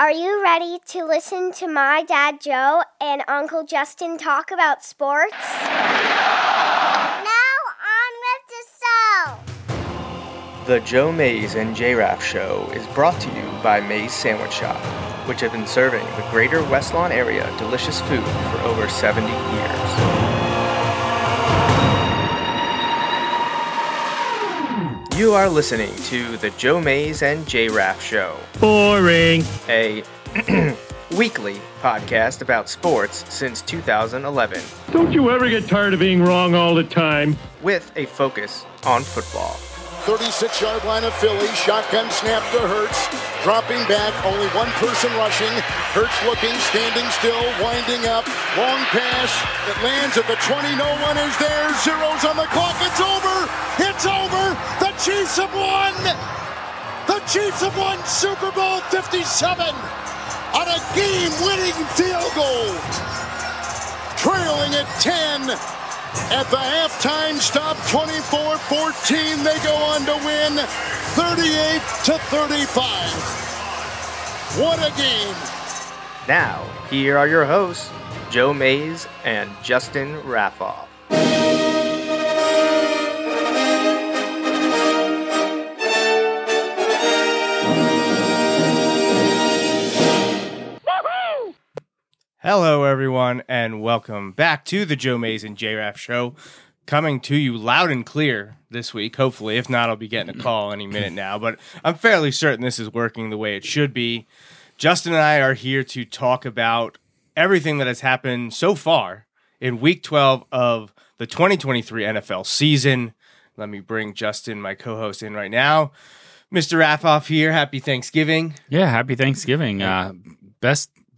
Are you ready to listen to my dad, Joe, and Uncle Justin talk about sports? Now on with the show! The Joe Mays and J. Raff Show is brought to you by Mays Sandwich Shop, which have been serving the greater West Lawn area delicious food for over 70 years. You are listening to the Joe Mays and J. Raff Show. Boring. A weekly podcast about sports since 2011. Don't you ever get tired of being wrong all the time? With a focus on football. 36-yard line of Philly, shotgun snap to Hurts, dropping back, only one person rushing, Hurts looking, standing still, winding up, long pass, it lands at the 20, no one is there, zeros on the clock, it's over, the Chiefs have won! The Chiefs have won Super Bowl 57 on a game-winning field goal, trailing at 10. At the halftime stop, 24-14, they go on to win 38-35. What a game. Now, here are your hosts, Joe Mays and Justin Raffoff. Hello, everyone, and welcome back to the Joe Mays and J. Raff Show, coming to you loud and clear this week, hopefully. If not, I'll be getting a call any minute now, but I'm fairly certain this is working the way it should be. Justin and I are here to talk about everything that has happened so far in Week 12 of the 2023 NFL season. Let me bring Justin, my co-host, in right now. Mr. Raffoff here. Happy Thanksgiving. Yeah, happy Thanksgiving.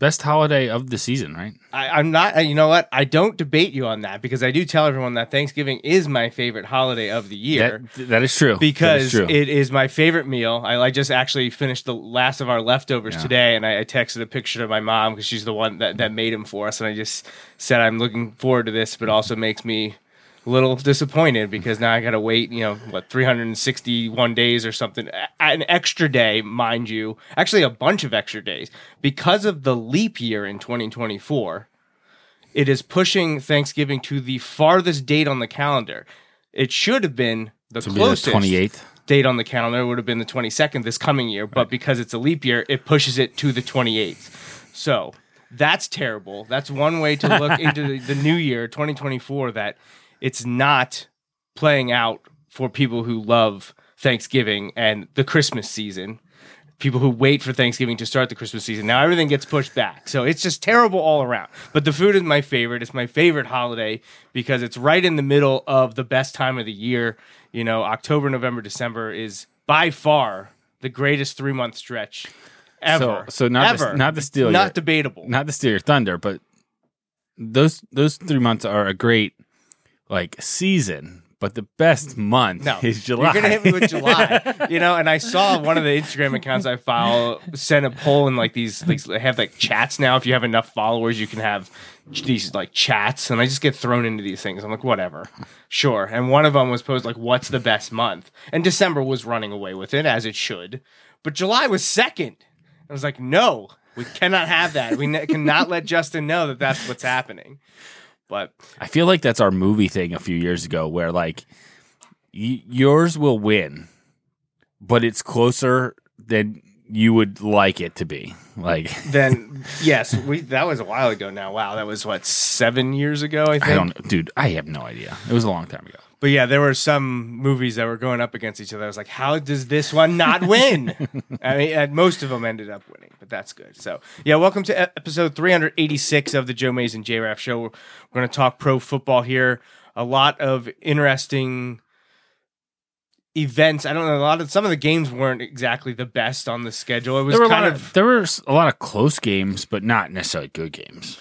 Best holiday of the season, right? I'm not, you know what? I don't debate you on that because I do tell everyone that Thanksgiving is my favorite holiday of the year. That is true. Because is true. It is my favorite meal. I just actually finished the last of our leftovers today, and I texted a picture to my mom because she's the one that made them for us. And I just said, I'm looking forward to this, but also makes me a little disappointed because now I got to wait, 361 days or something, an extra day, mind you, actually a bunch of extra days. Because of the leap year in 2024, it is pushing Thanksgiving to the farthest date on the calendar. It should have been the closest 28th date on the calendar, would have been the 22nd this coming year, but because it's a leap year, it pushes it to the 28th. So that's terrible. That's one way to look into the new year, 2024, that it's not playing out for people who love Thanksgiving and the Christmas season, people who wait for Thanksgiving to start the Christmas season. Now everything gets pushed back. So it's just terrible all around. But the food is my favorite. It's my favorite holiday because it's right in the middle of the best time of the year. You know, October, November, December is by far the greatest 3-month stretch ever. So not to steal not debatable. Not to steal your thunder, but those 3 months are a great season, but the best month is July. You're going to hit me with July, and I saw one of the Instagram accounts I follow sent a poll, and they have chats now. If you have enough followers, you can have these chats, and I just get thrown into these things. I'm like, whatever, sure. And one of them was posed what's the best month? And December was running away with it, as it should, but July was second. I was like, no, we cannot have that. We cannot let Justin know that that's what's happening. But I feel like that's our movie thing a few years ago where yours will win, but it's closer than you would like it to be. Then yes, that was a while ago now. Wow, that was 7 years ago, I think. I don't know. Dude, I have no idea. It was a long time ago. But yeah, there were some movies that were going up against each other. I was like, how does this one not win? I mean, and most of them ended up winning, but that's good. So yeah, welcome to episode 386 of the Joe Mays and J. Raff Show. We're going to talk pro football here. A lot of interesting events. I don't know. Some of the games weren't exactly the best on the schedule. It was there were a lot of close games, but not necessarily good games.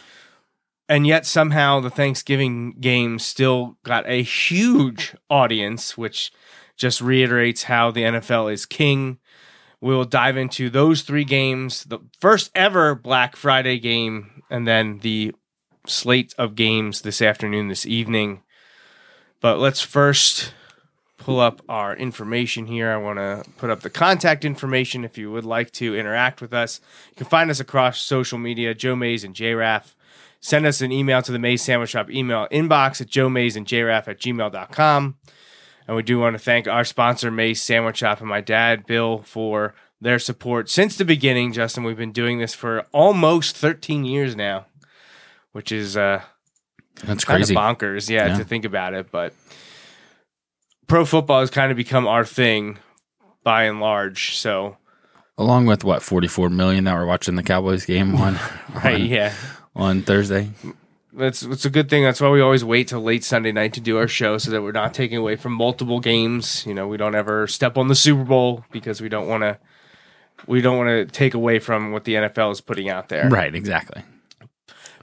And yet somehow the Thanksgiving game still got a huge audience, which just reiterates how the NFL is king. We will dive into those three games, the first ever Black Friday game, and then the slate of games this afternoon, this evening. But let's first pull up our information here. I want to put up the contact information if you would like to interact with us. You can find us across social media, Joe Mays and JRaff. Send us an email to the Mays Sandwich Shop email inbox at joemaysandjraff@gmail.com. And we do want to thank our sponsor, Mays Sandwich Shop, and my dad, Bill, for their support since the beginning. Justin, we've been doing this for almost 13 years now, which is that's crazy, bonkers, yeah, to think about it. But pro football has kind of become our thing by and large. So, along with what, 44 million that we're watching the Cowboys game on, right? On Thursday. It's a good thing. That's why we always wait till late Sunday night to do our show, so that we're not taking away from multiple games. You know, we don't ever step on the Super Bowl because we don't want to take away from what the NFL is putting out there. Right, exactly.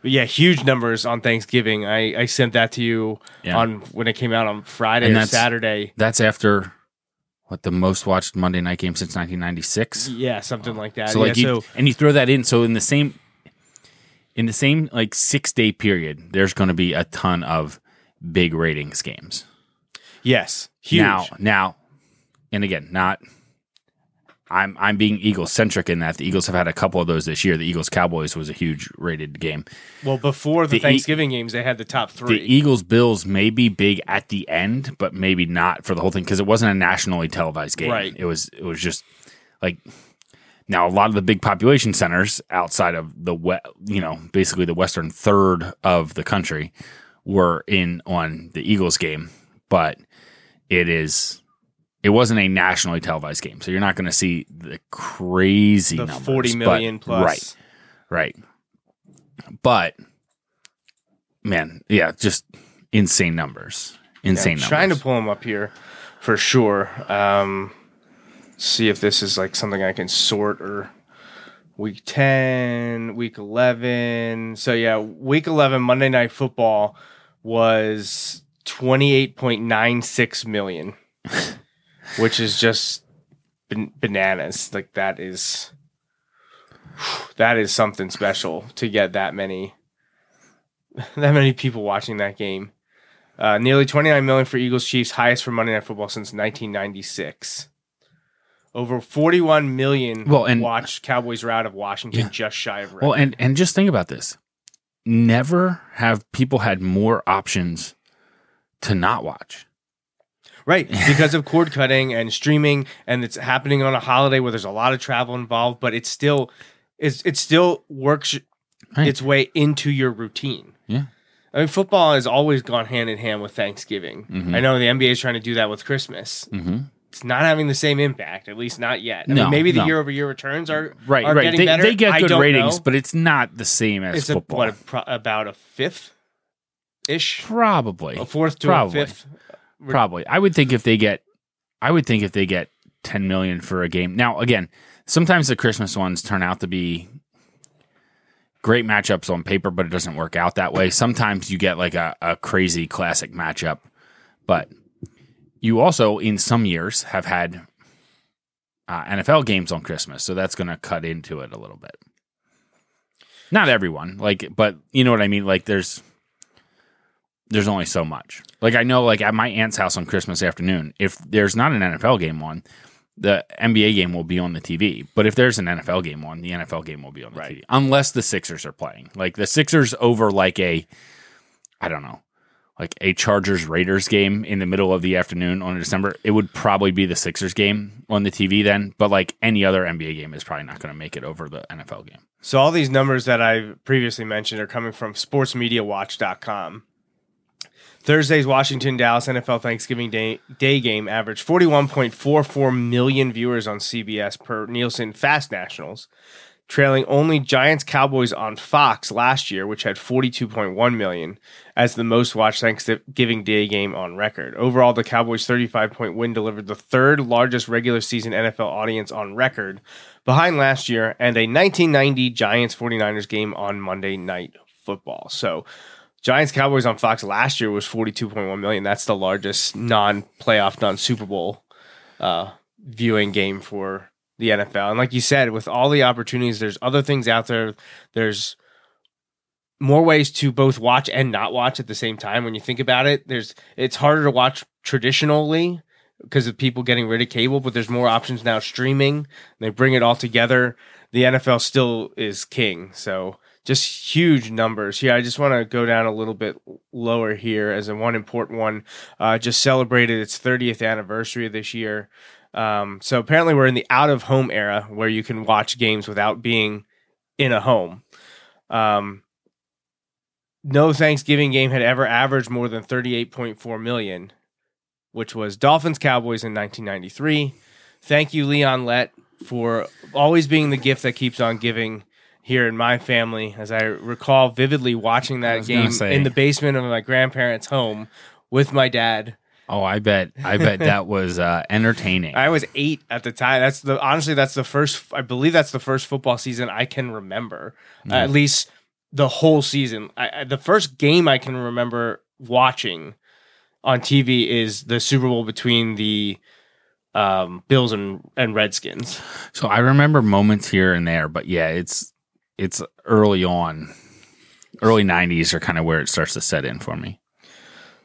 But yeah, huge numbers on Thanksgiving. I sent that to you on when it came out on Friday or Saturday. That's after the most watched Monday night game since 1996. Yeah, something like that. So you throw that in. So in the same 6-day period, there's going to be a ton of big ratings games. Yes, huge. Now, and again, not. I'm being Eagles centric in that the Eagles have had a couple of those this year. The Eagles Cowboys was a huge rated game. Well, before the Thanksgiving games, they had the top three. The Eagles Bills may be big at the end, but maybe not for the whole thing because it wasn't a nationally televised game. Right. It was just like now a lot of the big population centers outside of the basically the western third of the country were in on the Eagles game, but it is. It wasn't a nationally televised game, so you're not going to see the crazy numbers. 40 million plus. Right. But, man, yeah, just insane numbers. I'm trying to pull them up here for sure. See if this is something I can sort or... Week 10, Week 11. So, yeah, Week 11 Monday Night Football was 28.96 million. Which is just bananas. That is something special to get that many people watching that game. Nearly 29 million for Eagles Chiefs, highest for Monday Night Football since 1996. Over 41 million watched Cowboys rout of Washington, just shy of record. Well, and just think about this. Never have people had more options to not watch. Right, because of cord cutting and streaming, and it's happening on a holiday where there's a lot of travel involved, but it still works its way into your routine. Yeah, I mean, football has always gone hand in hand with Thanksgiving. Mm-hmm. I know the NBA is trying to do that with Christmas. Mm-hmm. It's not having the same impact, at least not yet. I mean, maybe the year-over-year returns are getting better. They get good ratings, but it's not the same as football. About a fifth-ish? Probably. A fourth to a fifth? Probably. I would think if they get 10 million for a game. Now, again, sometimes the Christmas ones turn out to be great matchups on paper, but it doesn't work out that way. Sometimes you get a crazy classic matchup, but you also, in some years, have had NFL games on Christmas, so that's going to cut into it a little bit. Not everyone, but you know what I mean? There's only so much. I know, at my aunt's house on Christmas afternoon, if there's not an NFL game on, the NBA game will be on the TV. But if there's an NFL game on, the NFL game will be on the TV. Unless the Sixers are playing. The Sixers over, a Chargers-Raiders game in the middle of the afternoon on December, it would probably be the Sixers game on the TV then. But, any other NBA game is probably not going to make it over the NFL game. So all these numbers that I previously mentioned are coming from sportsmediawatch.com. Thursday's Washington-Dallas NFL Thanksgiving Day game averaged 41.44 million viewers on CBS per Nielsen Fast Nationals, trailing only Giants-Cowboys on Fox last year, which had 42.1 million, as the most-watched Thanksgiving Day game on record. Overall, the Cowboys' 35-point win delivered the third-largest regular-season NFL audience on record, behind last year, and a 1990 Giants-49ers game on Monday Night Football. So... Giants Cowboys on Fox last year was 42.1 million. That's the largest non-playoff, non-Super Bowl viewing game for the NFL. And like you said, with all the opportunities, there's other things out there. There's more ways to both watch and not watch at the same time. When you think about it, it's harder to watch traditionally because of people getting rid of cable, but there's more options now streaming. They bring it all together. The NFL still is king. So just huge numbers. Yeah, I just want to go down a little bit lower here as a one important one. Just celebrated its 30th anniversary this year. So apparently we're in the out-of-home era where you can watch games without being in a home. No Thanksgiving game had ever averaged more than 38.4 million, which was Dolphins Cowboys in 1993. Thank you, Leon Lett, for always being the gift that keeps on giving here in my family, as I recall vividly watching that game in the basement of my grandparents' home with my dad. Oh, I bet that was entertaining. I was 8 at the time. I believe that's the first football season I can remember. At least the whole season. The first game I can remember watching on TV is the Super Bowl between the Bills and Redskins. So I remember moments here and there, but yeah, it's early on. Early 90s are kind of where it starts to set in for me.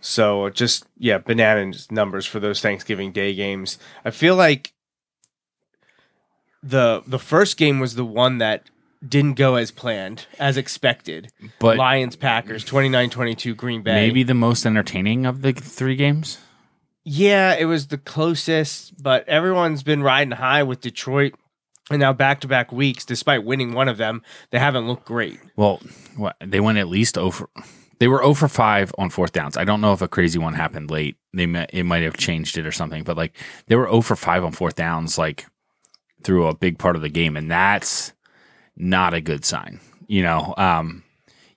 So just, yeah, banana numbers for those Thanksgiving Day games. I feel like the first game was the one that didn't go as planned, as expected. But Lions-Packers, 29-22 Green Bay. Maybe the most entertaining of the three games? Yeah, it was the closest, but everyone's been riding high with Detroit. And now back-to-back weeks, despite winning one of them, they haven't looked great. Well, they went at least over... They were 0 for 5 on fourth downs. I don't know if a crazy one happened late. It might have changed it or something, but like they were 0 for 5 on fourth downs, like through a big part of the game, and that's not a good sign. You know,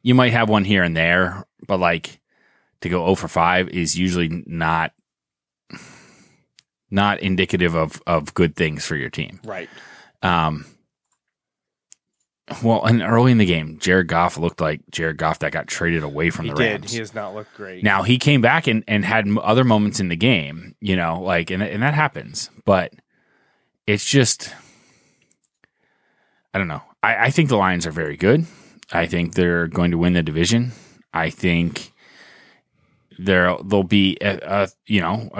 you might have one here and there, but like to go 0 for 5 is usually not indicative of good things for your team, right? Well, and early in the game, Jared Goff looked like Jared Goff that got traded away from the Rams. He has not looked great. Now, he came back and had other moments in the game, you know, like, and that happens. But it's just, I don't know. I think the Lions are very good. I think they're going to win the division. I think they'll be, a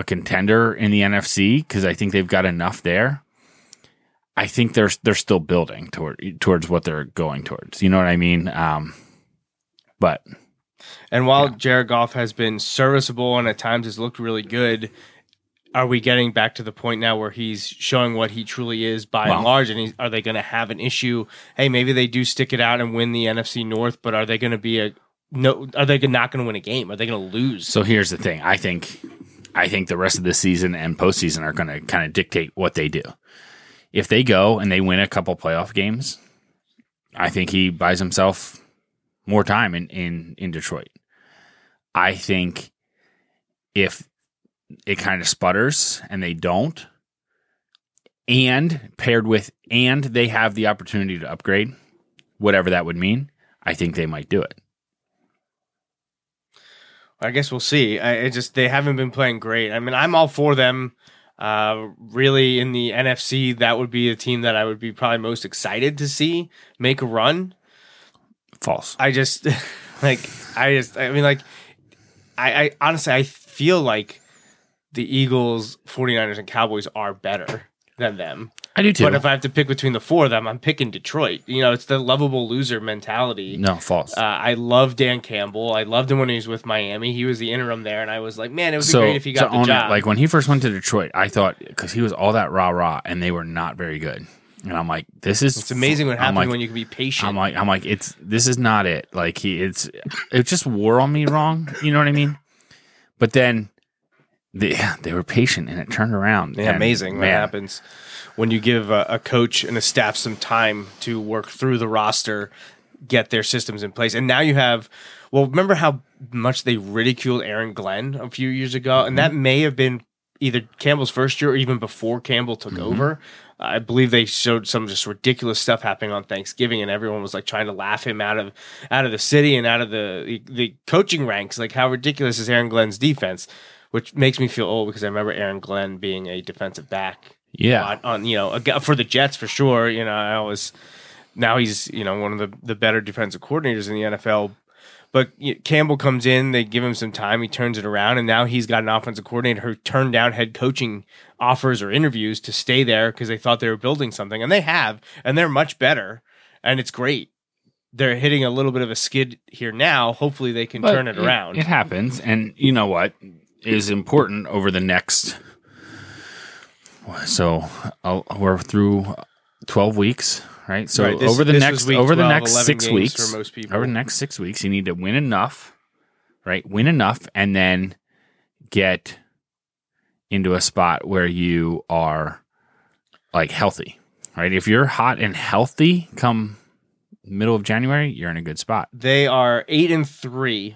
contender in the NFC because I think they've got enough there. I think they're still building towards what they're going towards. You know what I mean? Jared Goff has been serviceable and at times has looked really good, are we getting back to the point now where he's showing what he truly is by and large? And are they going to have an issue? Hey, maybe they do stick it out and win the NFC North, but are they going to be are they not going to win a game? Are they going to lose? So here's the thing. I think the rest of the season and postseason are going to kind of dictate what they do. If they go and they win a couple playoff games, I think he buys himself more time in Detroit. I think if it kind of sputters and they don't, and paired with, and they have the opportunity to upgrade, whatever that would mean, I think they might do it. I guess we'll see. They haven't been playing great. I mean, I'm all for them. Really in the NFC, that would be a team that I would be probably most excited to see make a run. False. I feel like the Eagles, 49ers, and Cowboys are better than them. I do too. But if I have to pick between the four of them, I'm picking Detroit. You know, it's the lovable loser mentality. No, false. I love Dan Campbell. I loved him when he was with Miami. He was the interim there, and I was like, man, it would be great if he got the job. Like when he first went to Detroit, I thought, because he was all that rah-rah, and they were not very good. And I'm like, it's amazing what happens when you can be patient. I'm like, this is not it. Like it just wore on me wrong. You know what I mean? But then. They were patient, and it turned around. Yeah, amazing what happens when you give a coach and a staff some time to work through the roster, get their systems in place. And now you have – well, remember how much they ridiculed Aaron Glenn a few years ago? Mm-hmm. And that may have been either Campbell's first year or even before Campbell took over. I believe they showed some just ridiculous stuff happening on Thanksgiving, and everyone was like trying to laugh him out of the city and out of the coaching ranks. Like, how ridiculous is Aaron Glenn's defense? Which makes me feel old because I remember Aaron Glenn being a defensive back. Yeah, for the Jets for sure. You know, now he's one of the better defensive coordinators in the NFL. But Campbell comes in, they give him some time, he turns it around, and now he's got an offensive coordinator who turned down head coaching offers or interviews to stay there because they thought they were building something, and they have, and they're much better, and it's great. They're hitting a little bit of a skid here now. Hopefully they can turn it around. It happens, and you know what is important over the next... So we're through 12 weeks, right? So right, over the next six weeks, for most people. Over the next 6 weeks, you need to win enough, right? Win enough, and then get into a spot where you are like healthy, right? If you're hot and healthy come middle of January, you're in a good spot. They are 8-3.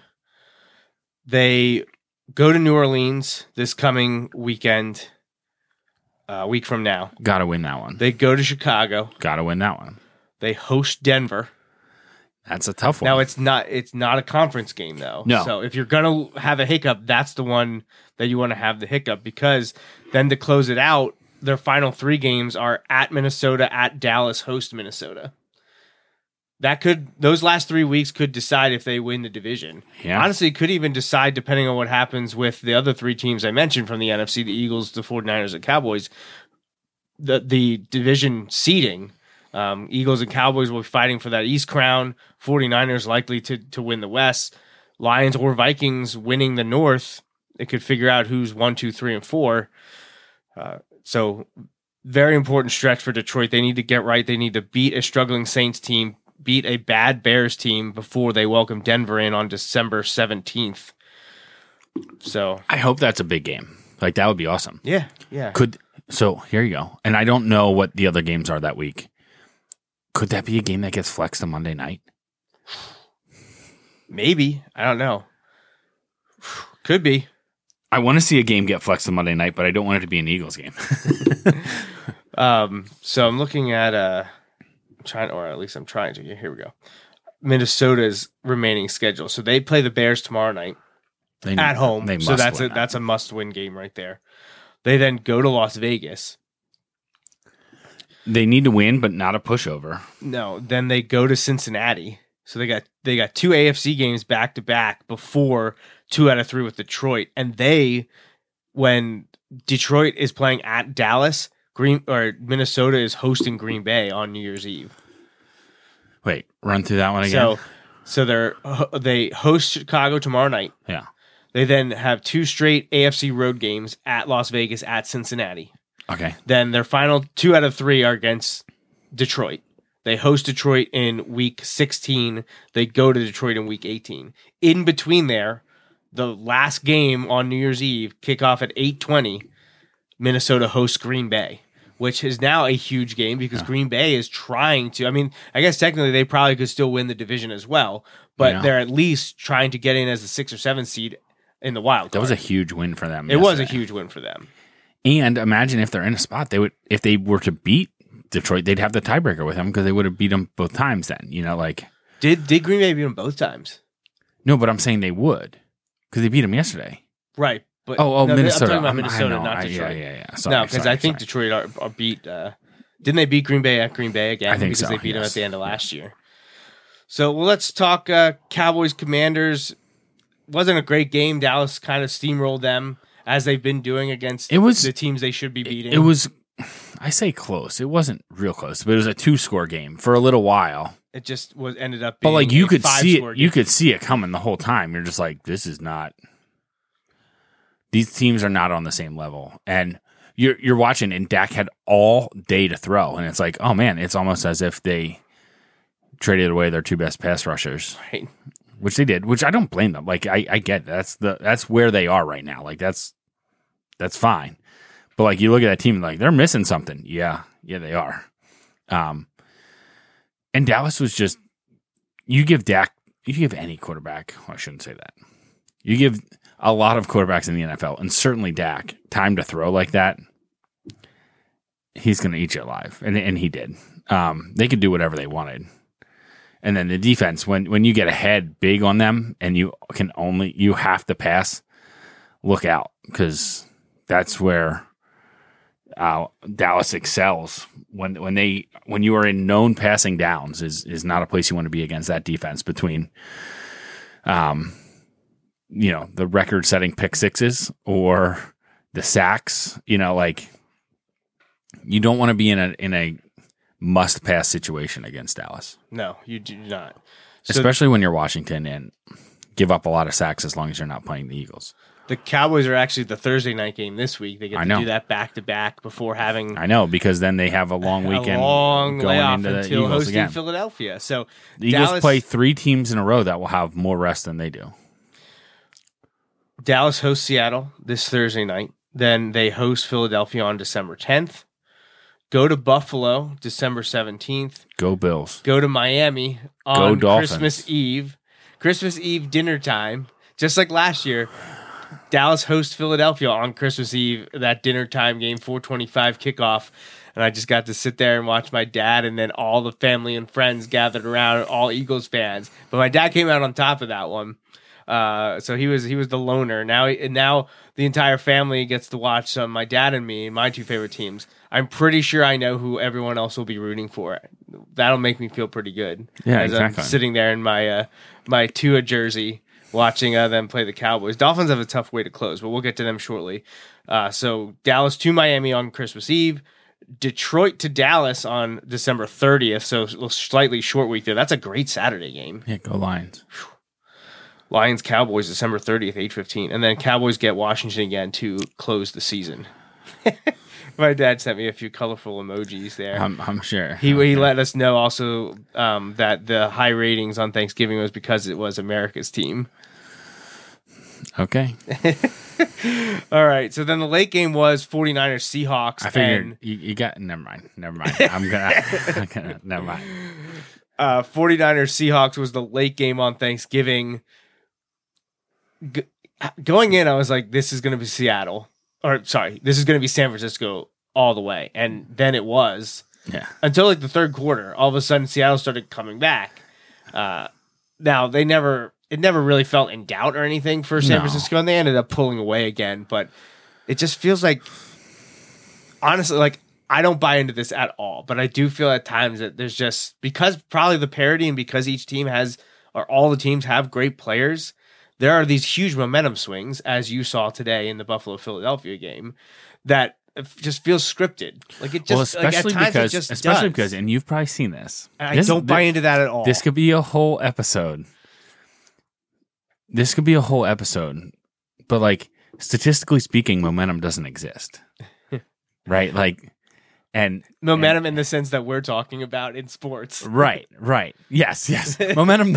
They go to New Orleans this coming weekend. A week from now. Got to win that one. They go to Chicago. Got to win that one. They host Denver. That's a tough one. Now, it's not a conference game, though. No. So if you're going to have a hiccup, that's the one that you want to have the hiccup, because then to close it out, their final three games are at Minnesota, at Dallas, host Minnesota. Those last 3 weeks could decide if they win the division. Yeah. Honestly, could even decide, depending on what happens with the other three teams I mentioned from the NFC, the Eagles, the 49ers, and Cowboys, the division seeding. Eagles and Cowboys will be fighting for that East crown. 49ers likely to win the West. Lions or Vikings winning the North. It could figure out who's 1, 2, 3, and 4. So very important stretch for Detroit. They need to get right. They need to beat a struggling Saints team, beat a bad Bears team before they welcome Denver in on December 17th. So I hope that's a big game. Like, that would be awesome. Yeah, yeah. So here you go. And I don't know what the other games are that week. Could that be a game that gets flexed on Monday night? Maybe. I don't know. Could be. I want to see a game get flexed on Monday night, but I don't want it to be an Eagles game. So I'm looking at... I'm trying to. Here we go. Minnesota's remaining schedule. So they play the Bears tomorrow night at home. So that's a must-win game right there. They then go to Las Vegas. They need to win, but not a pushover. No. Then they go to Cincinnati. So they got two AFC games back to back before 2 out of 3 with Detroit. And when Detroit is playing at Dallas, Minnesota is hosting Green Bay on New Year's Eve. Wait, run through that one again. So they host Chicago tomorrow night. Yeah. They then have 2 straight AFC road games at Las Vegas, at Cincinnati. Okay. Then their final 2 out of 3 are against Detroit. They host Detroit in week 16. They go to Detroit in week 18. In between there, the last game on New Year's Eve, kickoff at 8:20. Minnesota hosts Green Bay, which is now a huge game because Green Bay is trying to... I mean, I guess technically they probably could still win the division as well, but they're at least trying to get in as the 6 or 7 seed in the wild card. That was a huge win for them. It was a huge win for them. And imagine if they're in a spot, if they were to beat Detroit, they'd have the tiebreaker with them because they would have beat them both times then. You know, like... Did Green Bay beat them both times? No, but I'm saying they would because they beat them yesterday. Right. But no, Minnesota. I'm talking about Minnesota, not Detroit. Yeah. Sorry, no, because I think Detroit are beat. Didn't they beat Green Bay at Green Bay again? I think because so, they beat them at the end of last year. So let's talk Cowboys Commanders. Wasn't a great game. Dallas kind of steamrolled them as they've been doing against the teams they should be beating. It was, I say close. It wasn't real close, but it was a 2-score game for a little while. It just ended up being a 5-score game. You could see it coming the whole time. You're just like, this is not... These teams are not on the same level, and you're watching. And Dak had all day to throw, and it's like, oh man, it's almost as if they traded away their 2 best pass rushers, right? Which they did. Which I don't blame them. Like I get that's where they are right now. Like that's fine. But like you look at that team, like they're missing something. Yeah, they are. And Dallas was just you give any quarterback. Well, I shouldn't say that. You give a lot of quarterbacks in the NFL, and certainly Dak, time to throw like that, he's going to eat you alive. And he did. They could do whatever they wanted. And then the defense, when you get ahead big on them and you have to pass, look out, because that's where Dallas excels. When you are in known passing downs is not a place you want to be against that defense between you know, the record-setting pick sixes or the sacks. You know, like, you don't want to be in a must-pass situation against Dallas. No, you do not. So, especially when you're Washington and give up a lot of sacks as long as you're not playing the Eagles. The Cowboys are actually the Thursday night game this week. They get to do that back-to-back before having... I know, because then they have a long weekend going into the Eagles hosting again. Philadelphia. So the Dallas, Eagles play three teams in a row that will have more rest than they do. Dallas hosts Seattle this Thursday night. Then they host Philadelphia on December 10th. Go to Buffalo December 17th. Go Bills. Go to Miami on Christmas Eve. Christmas Eve dinner time, just like last year. Dallas hosts Philadelphia on Christmas Eve, that dinner time game, 4:25 kickoff, and I just got to sit there and watch my dad and then all the family and friends gathered around, all Eagles fans. But my dad came out on top of that one, so he was the loner. Now the entire family gets to watch some my dad and me, my two favorite teams. I'm pretty sure I know who everyone else will be rooting for. That'll make me feel pretty good. Yeah, exactly. I'm sitting there in my my Tua jersey, watching them play the Cowboys. Dolphins have a tough way to close, but we'll get to them shortly. So Dallas to Miami on Christmas Eve. Detroit to Dallas on December 30th, so a slightly short week there. That's a great Saturday game. Yeah, go Lions. Whew. Lions, Cowboys, December 30th, 8:15. And then Cowboys get Washington again to close the season. My dad sent me a few colorful emojis there. I'm sure. He let us know also that the high ratings on Thanksgiving was because it was America's team. Okay. All right. So then the late game was 49ers Seahawks. I figured you got... Never mind. I'm gonna never mind. 49ers Seahawks was the late game on Thanksgiving. Going in, I was like, this is going to be Seattle. Or sorry, this is going to be San Francisco all the way. And then it was. Yeah. Until like the third quarter, all of a sudden Seattle started coming back. Now it never really felt in doubt or anything for San Francisco, and they ended up pulling away again, but it just feels like, honestly, like I don't buy into this at all, but I do feel at times that there's just, because probably the parity and because each team has, or all the teams have great players, there are these huge momentum swings, as you saw today in the Buffalo-Philadelphia game, that just feels scripted. Like it just, well, especially like at times because, it just especially does. Because, and you've probably seen this. I don't buy into that at all. This could be a whole episode. But like statistically speaking, momentum doesn't exist, right? Like, and momentum in the sense that we're talking about in sports, right? Yes, momentum.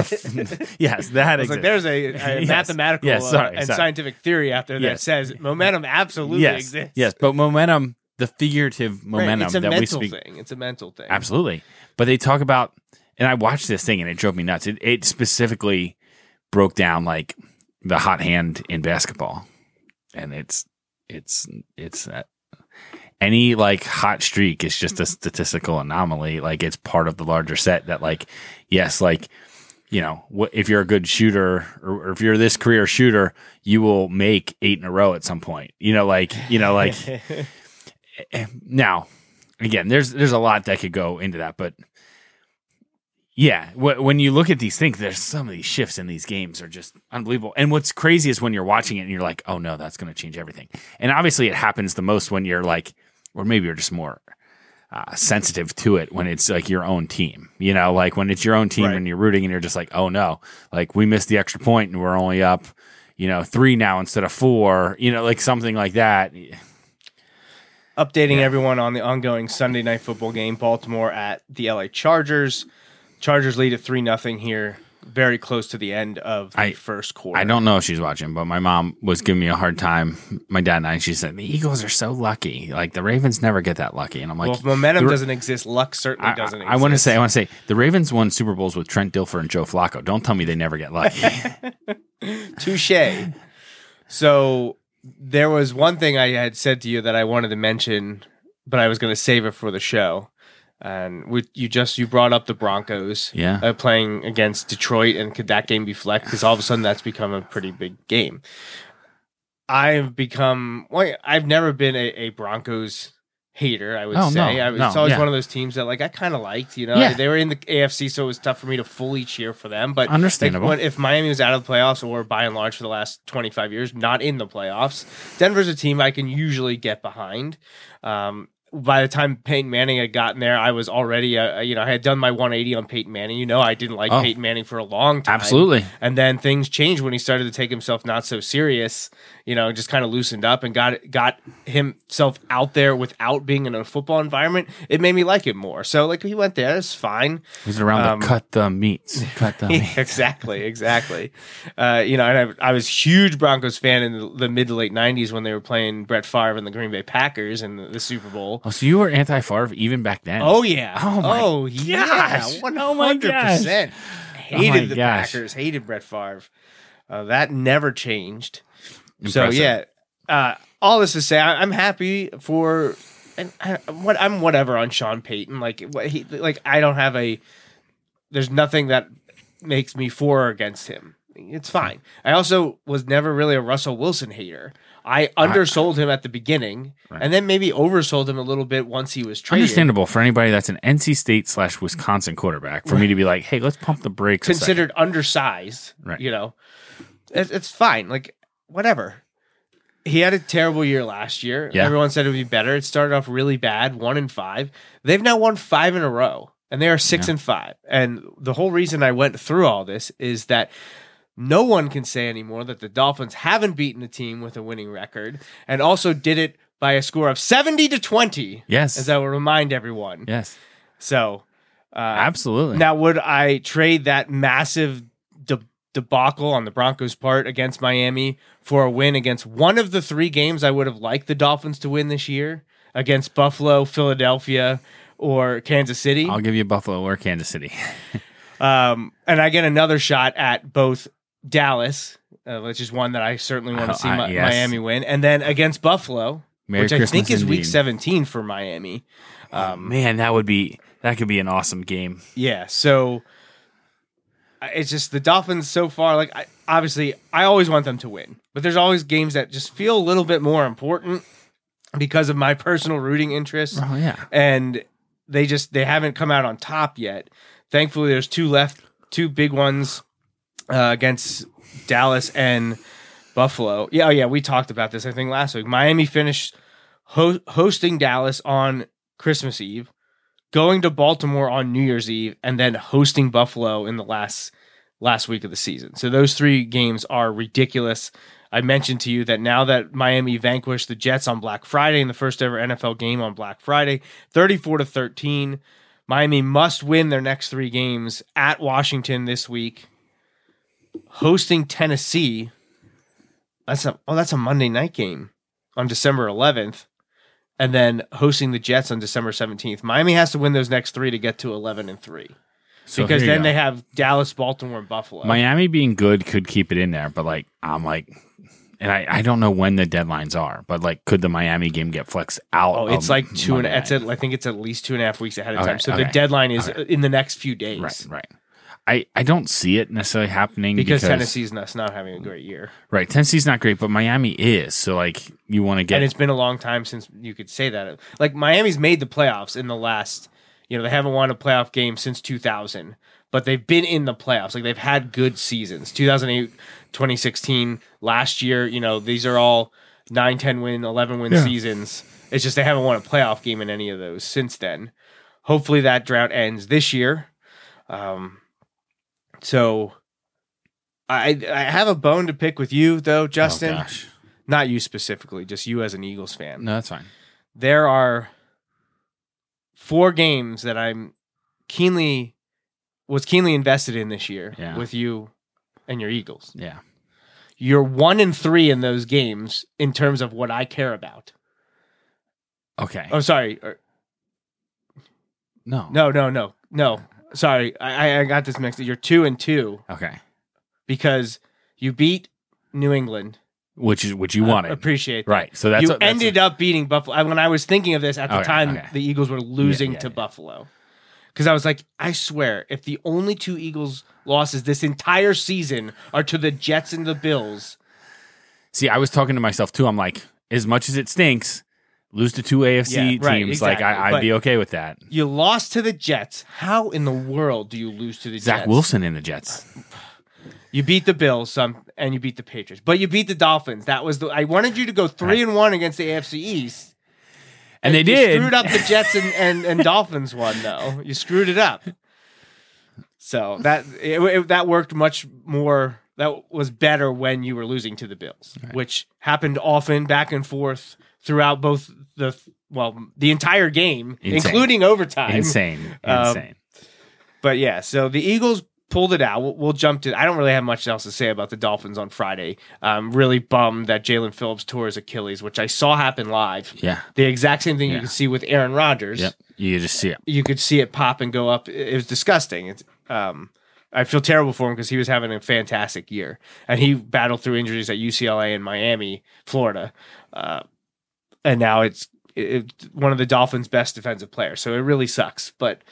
Yes, that is like there's a mathematical scientific theory out there that says momentum absolutely exists. Yes, but momentum, the figurative momentum, right. It's a that mental we speak, thing. It's a mental thing, absolutely. But they talk about, and I watched this thing and it drove me nuts. It specifically broke down like the hot hand in basketball, and it's that. Any like hot streak is just a statistical anomaly. Like it's part of the larger set that like, yes, like, you know, if you're a good shooter or if you're this career shooter, you will make 8 in a row at some point, you know, like now again, there's a lot that could go into that, but yeah, when you look at these things, there's some of these shifts in these games are just unbelievable. And what's crazy is when you're watching it and you're like, oh no, that's going to change everything. And obviously it happens the most when you're like, or maybe you're just more sensitive to it when it's like your own team, you know, like when it's your own team, right, and you're rooting and you're just like, oh no, like we missed the extra point and we're only up, you know, 3 now instead of 4, you know, like something like that. Updating everyone on the ongoing Sunday night football game, Baltimore at the LA Chargers. Chargers lead at 3-0 here, very close to the end of the first quarter. I don't know if she's watching, but my mom was giving me a hard time. My dad and I, she said, the Eagles are so lucky. Like, the Ravens never get that lucky. And I'm like... Well, if momentum doesn't exist, luck certainly doesn't exist. I want to say, the Ravens won Super Bowls with Trent Dilfer and Joe Flacco. Don't tell me they never get lucky. Touche. So, there was one thing I had said to you that I wanted to mention, but I was going to save it for the show. And you brought up the Broncos playing against Detroit, and could that game be flexed? Because all of a sudden that's become a pretty big game. I've never been a Broncos hater, I would say. It's always one of those teams that, like, I kind of liked, you know. Yeah. They were in the AFC, so it was tough for me to fully cheer for them. But understandable. Like, if Miami was out of the playoffs, or by and large for the last 25 years, not in the playoffs, Denver's a team I can usually get behind. By the time Peyton Manning had gotten there, I was already, you know, I had done my 180 on Peyton Manning. You know, I didn't like Peyton Manning for a long time. Absolutely. And then things changed when he started to take himself not so serious, you know, just kind of loosened up and got himself out there without being in a football environment. It made me like it more. So, like, he went there. It's fine. He's around the cut the meats. Exactly. You know, and I was huge Broncos fan in the mid to late 90s when they were playing Brett Favre and the Green Bay Packers in the Super Bowl. Oh, so you were anti-Favre even back then? Oh, yeah. Oh, yeah. Gosh. 100%. Oh, my gosh. Hated the Packers. Hated Brett Favre. That never changed. Impressive. So, yeah. All this to say, I'm happy for... And I'm whatever on Sean Payton. I don't have a... There's nothing that makes me for or against him. It's fine. I also was never really a Russell Wilson hater. I undersold him at the beginning, and then maybe oversold him a little bit once he was traded. Understandable for anybody that's an NC State / Wisconsin quarterback for me to be like, hey, let's pump the brakes. Considered undersized, you know, it's fine. Like, whatever. He had a terrible year last year. Yeah. Everyone said it would be better. It started off really bad, 1-5. They've now won 5 in a row, and they are 6-5. And the whole reason I went through all this is that no one can say anymore that the Dolphins haven't beaten a team with a winning record, and also did it by a score of 70-20. Yes. As I will remind everyone. Yes. So. Absolutely. Now, would I trade that massive debacle on the Broncos' part against Miami for a win against one of the 3 games I would have liked the Dolphins to win this year, against Buffalo, Philadelphia, or Kansas City? I'll give you Buffalo or Kansas City. And I get another shot at both Dallas, which is one that I certainly want to see Miami win, and then against Buffalo, which I think is Week 17 for Miami. Man, that could be an awesome game. Yeah, so it's just the Dolphins so far. Like, I always want them to win, but there's always games that just feel a little bit more important because of my personal rooting interests. Oh yeah, and they haven't come out on top yet. Thankfully, there's 2 left, 2 big ones against Dallas and Buffalo. Yeah, we talked about this, I think, last week. Miami finished hosting Dallas on Christmas Eve, going to Baltimore on New Year's Eve, and then hosting Buffalo in the last week of the season. So those 3 games are ridiculous. I mentioned to you that now that Miami vanquished the Jets on Black Friday in the first ever NFL game on Black Friday, 34-13, Miami must win their next 3 games at Washington this week, hosting Tennessee. That's a Monday night game on December 11th, and then hosting the Jets on December 17th. Miami has to win those next 3 to get to 11-3, so because then they have Dallas, Baltimore, and Buffalo. Miami being good could keep it in there, but and I don't know when the deadlines are, but could the Miami game get flexed out? Oh, it's like two Monday and I think it's at least 2.5 weeks ahead of time. So the deadline is in the next few days. Right. I don't see it necessarily happening because Tennessee's not having a great year. Right. Tennessee's not great, but Miami is. So you want to get, and it's been a long time since you could say that. Like, Miami's made the playoffs in the last, you know, they haven't won a playoff game since 2000. But they've been in the playoffs. Like, they've had good seasons. 2008, 2016, last year, you know, these are all 9, 10 win, 11 win seasons. It's just they haven't won a playoff game in any of those since then. Hopefully that drought ends this year. So I have a bone to pick with you, though, Justin. Oh, gosh. Not you specifically, just you as an Eagles fan. No, that's fine. There are 4 games that I'm was keenly invested in this year with you and your Eagles. Yeah. You're 1-3 in those games in terms of what I care about. Okay. Oh, sorry. No. Sorry. I got this mixed. You're 2-2. Okay. Because you beat New England. Which you wanted. Appreciate that. Right. So you ended up beating Buffalo. When I was thinking of this at the time, the Eagles were losing to Buffalo. Because I was like, I swear, if the only 2 Eagles losses this entire season are to the Jets and the Bills. See, I was talking to myself, too. I'm like, as much as it stinks, Lose to two AFC teams. Right, exactly. Like, I'd be okay with that. You lost to the Jets. How in the world do you lose to the Jets? Zach Wilson in the Jets. You beat the Bills and you beat the Patriots. But you beat the Dolphins. That was I wanted you to go 3-1 against the AFC East. And they did. You screwed up the Jets and Dolphins one, though. You screwed it up. So that worked much more. That was better when you were losing to the Bills, right, which happened often back and forth throughout both the entire game, including overtime. Insane. But yeah, so the Eagles pulled it out. We'll jump to. I don't really have much else to say about the Dolphins on Friday. I'm really bummed that Jalen Phillips tore his Achilles, which I saw happen live. Yeah, the exact same thing you can see with Aaron Rodgers. Yep, you just see it. You could see it pop and go up. It was disgusting. I feel terrible for him because he was having a fantastic year, and he battled through injuries at UCLA and Miami, Florida. And now it's one of the Dolphins' best defensive players. So it really sucks. But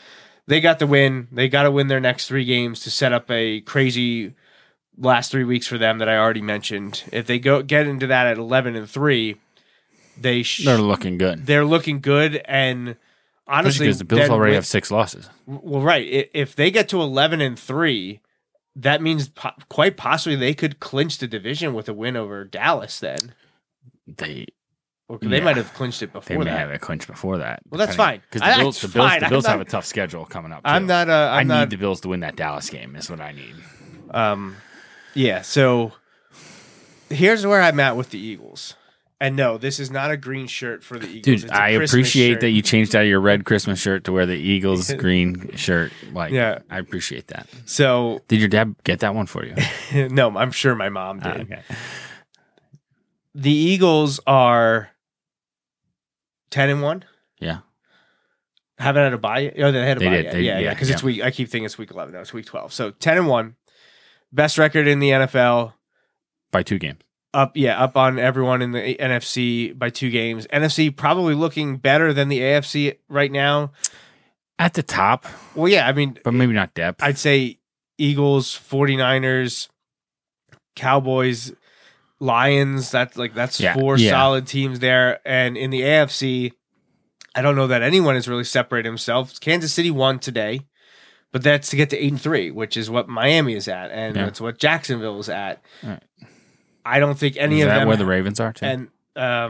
they got the win. They got to win their next three games to set up a crazy last 3 weeks for them that I already mentioned. If they get into that at 11-3, they're looking good. They're looking good. And honestly, because the Bills already have six losses. Well, right. If they get to 11-3, that means quite possibly they could clinch the division with a win over Dallas. Then they might have clinched it before that. They may have it clinched before that. Well, that's fine. Because the Bills have a tough schedule coming up, too. I need the Bills to win that Dallas game is what I need. Yeah, so here's where I'm at with the Eagles. And no, this is not a green shirt for the Eagles. Dude, I appreciate that you changed out of your red Christmas shirt to wear the Eagles green shirt. Like, yeah. I appreciate that. So, did your dad get that one for you? No, I'm sure my mom did. Okay. The Eagles are 10-1. Yeah, haven't had a bye yet. Oh, they had a bye yet. Yeah. Because it's week. I keep thinking it's week 11. No, it's week 12. So 10-1, best record in the NFL by 2 games. Up on everyone in the NFC by 2 games. NFC probably looking better than the AFC right now at the top. Well, yeah, I mean, but maybe not depth. I'd say Eagles, 49ers, Cowboys, Lions, that's 4 solid teams there. And in the AFC, I don't know that anyone has really separated himself. Kansas City won today, but that's to get to 8-3, which is what Miami is at, and that's what Jacksonville is at. Right. I don't think any of them. Is that where the Ravens are too? And I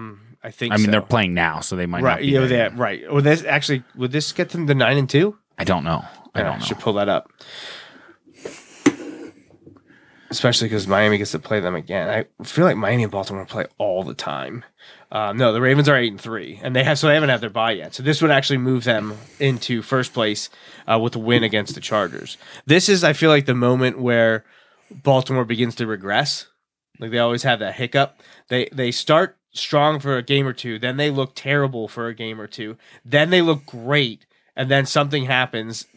think. I mean, they're playing now, so they might not be there. Right. Or this actually would this get them to 9-2? I don't know. I should pull that up. Especially because Miami gets to play them again. I feel like Miami and Baltimore play all the time. No, the Ravens are 8-3, and they haven't had their bye yet. So this would actually move them into first place with a win against the Chargers. This is, I feel like, the moment where Baltimore begins to regress. Like they always have that hiccup. They start strong for a game or two, then they look terrible for a game or two, then they look great, and then something happens,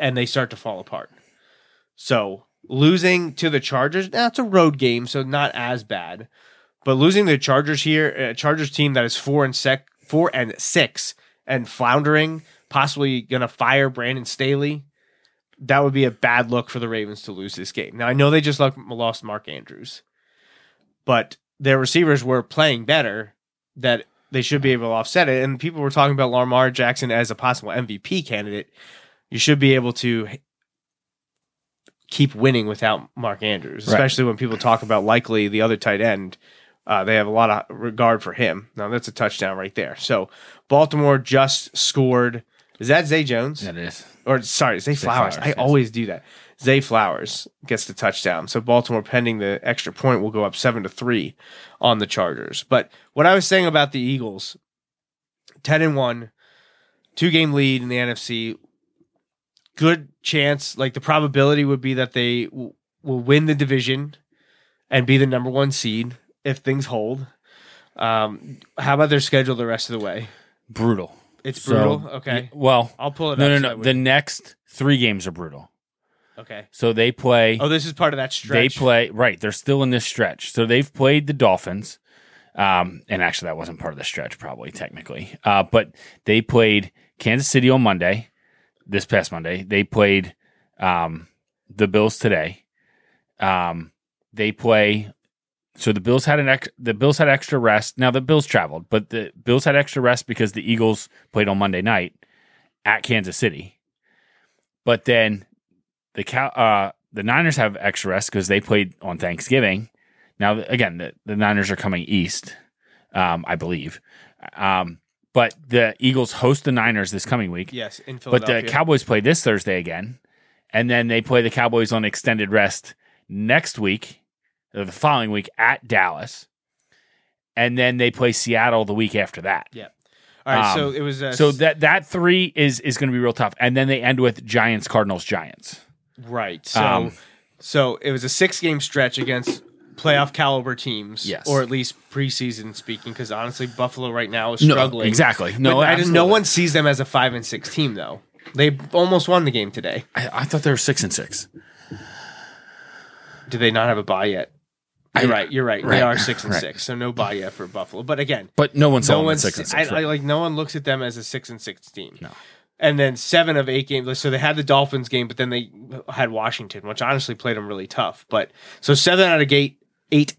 and they start to fall apart. So. Losing to the Chargers, that's a road game, so not as bad. But losing the Chargers here, a Chargers team that is 4-6 and floundering, possibly going to fire Brandon Staley, that would be a bad look for the Ravens to lose this game. Now, I know they just lost Mark Andrews, but their receivers were playing better that they should be able to offset it. And people were talking about Lamar Jackson as a possible MVP candidate. You should be able to keep winning without Mark Andrews, especially when people talk about likely the other tight end. They have a lot of regard for him. Now, that's a touchdown right there. So, Baltimore just scored. Is that Zay Jones? That is. Or, sorry, Zay Flowers. I always do that. Zay Flowers gets the touchdown. So, Baltimore, pending the extra point, will go up 7-3 on the Chargers. But what I was saying about the Eagles, 10-1, 2-game lead in the NFC, good chance, like the probability would be that they will win the division and be the number 1 seed if things hold. How about their schedule the rest of the way? Brutal. It's brutal? So, okay. Well, I'll pull it up. No. The next 3 games are brutal. Okay. So they play. Oh, this is part of that stretch. They play. Right. They're still in this stretch. So they've played the Dolphins. And actually, that wasn't part of the stretch, probably, technically. But they played Kansas City on Monday. This past Monday, they played the Bills today. They play So the Bills had the Bills had extra rest. Now the Bills traveled, but the Bills had extra rest because the Eagles played on Monday night at Kansas City. But then the Niners have extra rest because they played on Thanksgiving. Now again, the Niners are coming east, I believe. But the Eagles host the Niners this coming week. Yes, in Philadelphia. But the Cowboys play this Thursday again, and then they play the Cowboys on extended rest next week. The following week at Dallas, and then they play Seattle the week after that. Yeah. All right. So it was so that three is going to be real tough, and then they end with Giants, Cardinals, Giants. Right. So so it was a 6-game stretch against playoff caliber teams, yes, or at least preseason speaking, because honestly, Buffalo right now is struggling. No, exactly. No, no one sees them as a 5-6 team though. They almost won the game today. I thought they were 6-6. Do they not have a bye yet? You're right. They are 6-6, so no bye yet for Buffalo. But again, but no one's on no 6-6. I like no one looks at them as a 6-6 team. No. And then 7 of 8 games. So they had the Dolphins game, but then they had Washington, which honestly played them really tough. But so 7 out of 8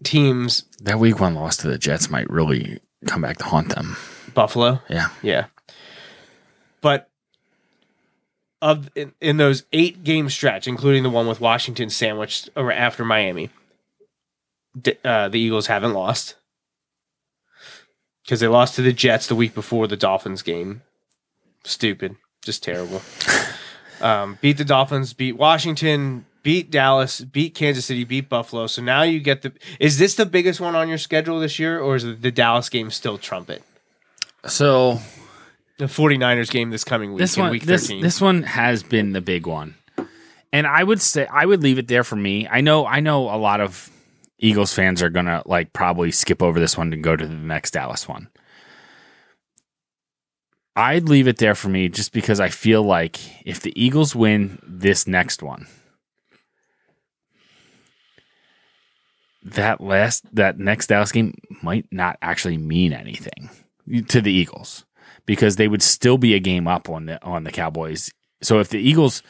teams. That week one loss to the Jets might really come back to haunt them. Buffalo, yeah. But of in those 8 game stretch, including the one with Washington sandwiched after Miami. The Eagles haven't lost because they lost to the Jets the week before the Dolphins game. Stupid. Just terrible. Beat the Dolphins, beat Washington, beat Dallas, beat Kansas City, beat Buffalo. So now you get is this the biggest one on your schedule this year, or is the Dallas game still trump it? So the 49ers game this coming week, week 13. This one has been the big one. And I would say, I would leave it there for me. I know a lot of Eagles fans are going to like probably skip over this one and go to the next Dallas one. I'd leave it there for me just because I feel like if the Eagles win this next one, that next Dallas game might not actually mean anything to the Eagles because they would still be a game up on the Cowboys. So if the Eagles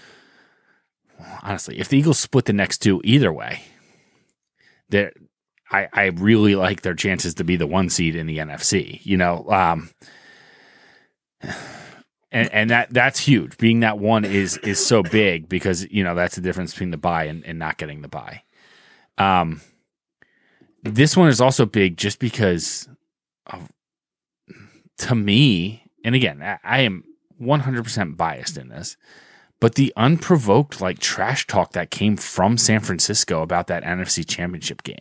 split the next two either way, I really like their chances to be the 1 seed in the NFC, and that's huge. Being that 1 is so big because that's the difference between the bye and not getting the bye. This one is also big just because of, to me, and again, I am 100% biased in this, but the unprovoked trash talk that came from San Francisco about that NFC Championship game.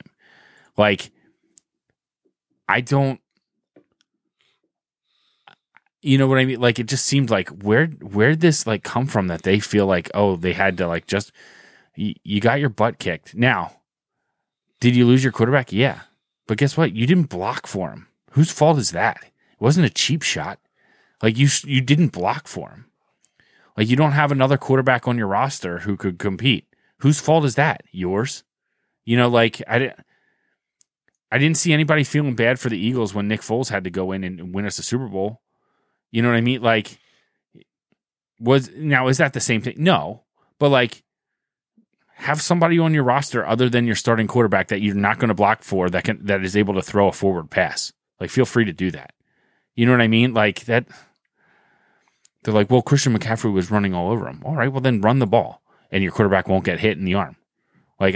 You know what I mean? It just seemed like where'd this come from that they feel like, oh, they had to you got your butt kicked. Now, did you lose your quarterback? Yeah. But guess what? You didn't block for him. Whose fault is that? It wasn't a cheap shot. You didn't block for him. You don't have another quarterback on your roster who could compete. Whose fault is that? Yours? I didn't see anybody feeling bad for the Eagles when Nick Foles had to go in and win us the Super Bowl. You know what I mean? Is that the same thing? No. But have somebody on your roster other than your starting quarterback that you're not going to block for that is able to throw a forward pass. Feel free to do that. You know what I mean? That. They're like, well, Christian McCaffrey was running all over him. All right, well, then run the ball, and your quarterback won't get hit in the arm. I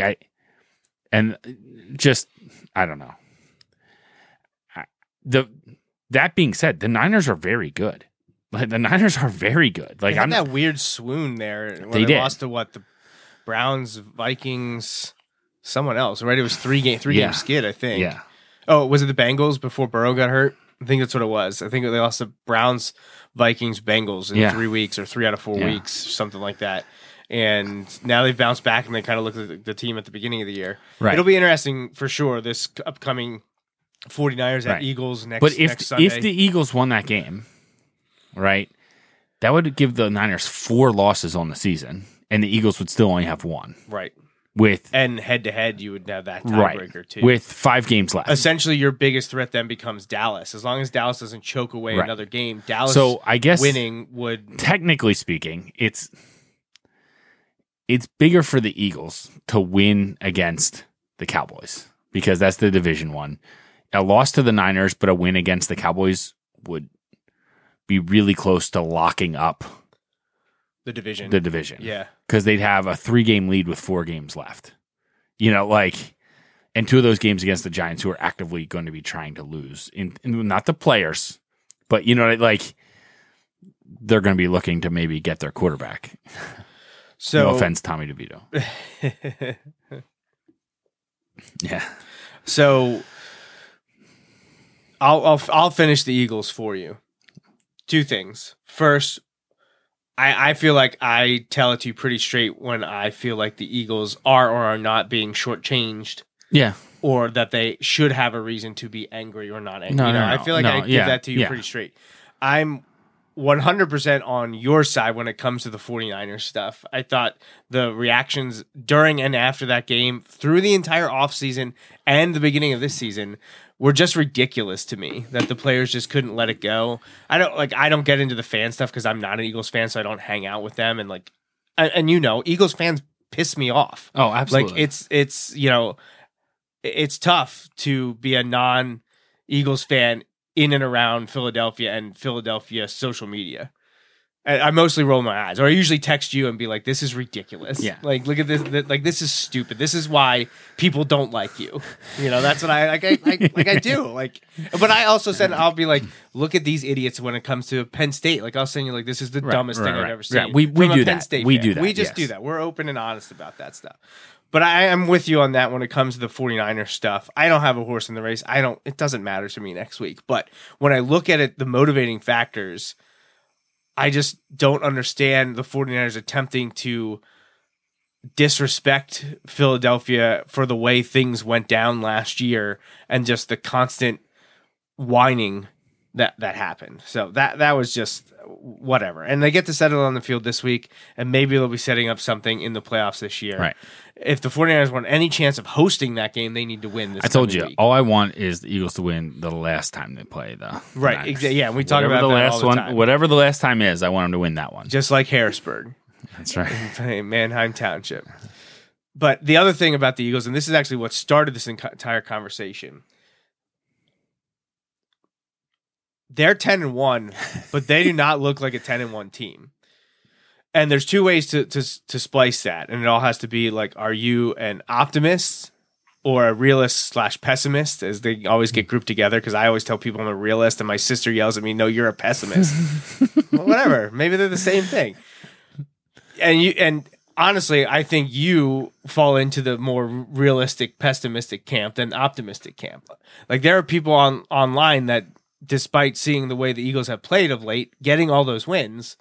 don't know. That being said, the Niners are very good. They had that weird swoon there. When they lost to the Browns, Vikings, someone else, right? It was three-game skid, I think. Yeah. Oh, was it the Bengals before Burrow got hurt? I think that's what it was. I think they lost the Browns, Vikings, Bengals in 3 weeks or 3 out of 4 weeks, something like that. And now they've bounced back and they kind of look at the team at the beginning of the year. Right. It'll be interesting for sure, this upcoming 49ers at Eagles next Sunday. If the Eagles won that game, right, that would give the Niners 4 losses on the season and the Eagles would still only have 1. Right. And head-to-head, you would have that tiebreaker, too. With 5 games left. Essentially, your biggest threat then becomes Dallas. As long as Dallas doesn't choke away another game, Dallas winning would... Technically speaking, it's bigger for the Eagles to win against the Cowboys because that's the division one. A loss to the Niners, but a win against the Cowboys would be really close to locking up the division. The division. Yeah. Because they'd have a 3-game lead with 4 games left. You know, like, and 2 of those games against the Giants, who are actively going to be trying to lose. In not the players, but, you know, like, they're going to be looking to maybe get their quarterback. So, no offense, Tommy DeVito. Yeah. So I'll finish the Eagles for you. 2 things. First, I feel like I tell it to you pretty straight when I feel like the Eagles are or are not being shortchanged. Yeah. Or that they should have a reason to be angry or not angry. I feel like I give that to you pretty straight. I'm 100% on your side when it comes to the 49ers stuff. I thought the reactions during and after that game, through the entire offseason and the beginning of this season, were just ridiculous to me, that the players just couldn't let it go. I don't get into the fan stuff because I'm not an Eagles fan, so I don't hang out with them, and like, and you know, Eagles fans piss me off. Oh, absolutely. Like, it's you know, it's tough to be a non-Eagles fan in and around Philadelphia and Philadelphia social media. I mostly roll my eyes, or I usually text you and be like, this is ridiculous. Yeah. Like, look at this. Like, this is stupid. This is why people don't like you. You know, that's what I do. Like, but I also said, I'll be like, look at these idiots when it comes to Penn State. Like, I'll send you, like, this is the dumbest thing I've ever seen. Yeah, we do that. We do that. We just do that. We're open and honest about that stuff. But I am with you on that when it comes to the 49ers stuff. I don't have a horse in the race. It doesn't matter to me next week. But when I look at it, the motivating factors, I just don't understand the 49ers attempting to disrespect Philadelphia for the way things went down last year and just the constant whining that happened. So that was just whatever. And they get to settle on the field this week, and maybe they'll be setting up something in the playoffs this year. Right. If the 49ers want any chance of hosting that game, they need to win this. I told you, week. All I want is the Eagles to win the last time they play, though. Right. Exactly. Yeah. And we talk about the last all the one. Time. Whatever the last time is, I want them to win that one. Just like Harrisburg. That's right. In Manheim Township. But the other thing about the Eagles, and this is actually what started this entire conversation, they're 10-1, but they do not look like a 10-1 team. And there's 2 ways to splice that, and it all has to be like, are you an optimist or a realist/pessimist? As they always get grouped together, because I always tell people I'm a realist, and my sister yells at me, "No, you're a pessimist." Well, whatever, maybe they're the same thing. And honestly, I think you fall into the more realistic, pessimistic camp than optimistic camp. Like, there are people online that, despite seeing the way the Eagles have played of late, getting all those wins,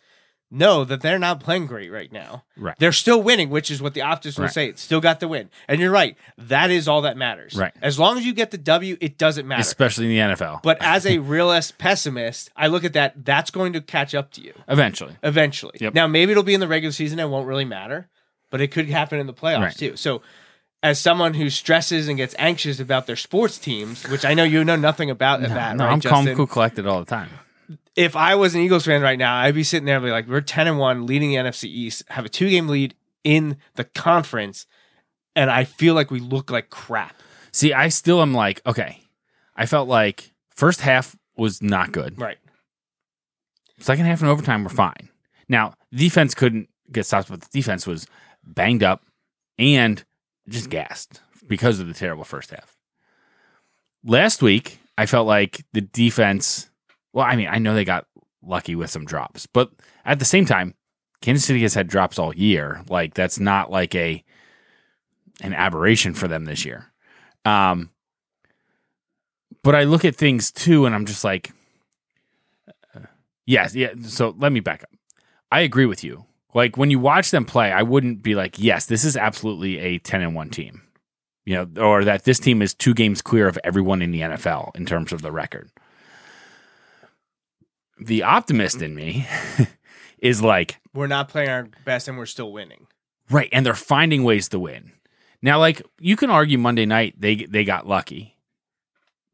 know that they're not playing great right now. Right. They're still winning, which is what the optimists will say. It's still got the win. And you're right. That is all that matters. Right. As long as you get the W, it doesn't matter. Especially in the NFL. But as a realist pessimist, I look at that. That's going to catch up to you. Eventually. Yep. Now, maybe it'll be in the regular season. It won't really matter. But it could happen in the playoffs, too. So, as someone who stresses and gets anxious about their sports teams, which I know you know nothing about I'm Justin? Calm, cool, collected all the time. If I was an Eagles fan right now, I'd be sitting there and be like, we're 10-1, leading the NFC East, have a 2-game lead in the conference, and I feel like we look like crap. See, I still am like, okay, I felt like first half was not good. Right. Second half and overtime were fine. Now, defense couldn't get stopped, but the defense was banged up and just gassed because of the terrible first half. Last week, I felt like the defense, well, I mean, I know they got lucky with some drops, but at the same time, Kansas City has had drops all year. Like, that's not like an aberration for them this year. But I look at things too, and I'm just like, yes. So let me back up. I agree with you. Like, when you watch them play, I wouldn't be like, yes, this is absolutely a 10-1 team, you know, or that this team is 2 games clear of everyone in the NFL in terms of the record. The optimist in me is like, we're not playing our best and we're still winning. Right. And they're finding ways to win. Now, like, you can argue Monday night, they got lucky,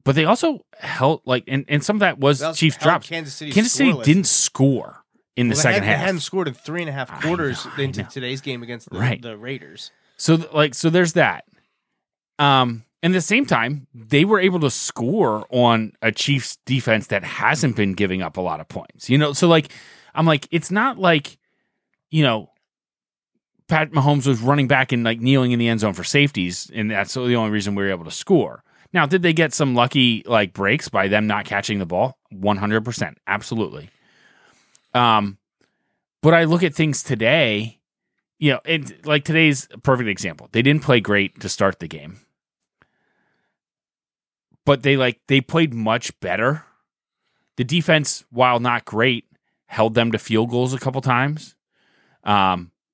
but they also held, like, and some of that was Chiefs drops. Kansas City didn't score. In the second half, they hadn't scored in 3.5 quarters into today's game against the Raiders. So, like, there's that. And at the same time, they were able to score on a Chiefs defense that hasn't been giving up a lot of points. You know, so like, I'm like, it's not like, you know, Pat Mahomes was running back and like kneeling in the end zone for safeties, and that's the only reason we were able to score. Now, did they get some lucky like breaks by them not catching the ball? 100%, absolutely. But I look at things today, you know, and like today's a perfect example. They didn't play great to start the game, but they played much better. The defense, while not great, held them to field goals a couple times.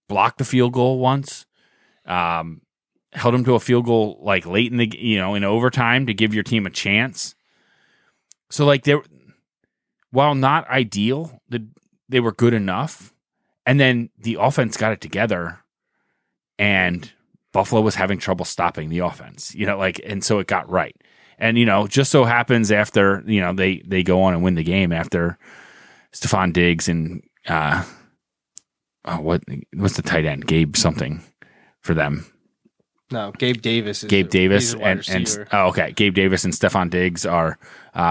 Blocked the field goal once, held them to a field goal like late in the, you know, in overtime to give your team a chance. So like they, while not ideal, they were good enough. And then the offense got it together, and Buffalo was having trouble stopping the offense, you know, like, and so it got right. And, you know, just so happens after, you know, they go on and win the game after Stephon Diggs and, what's the tight end? Gabe something for them. No, Gabe Davis. Gabe Davis and Stephon Diggs are,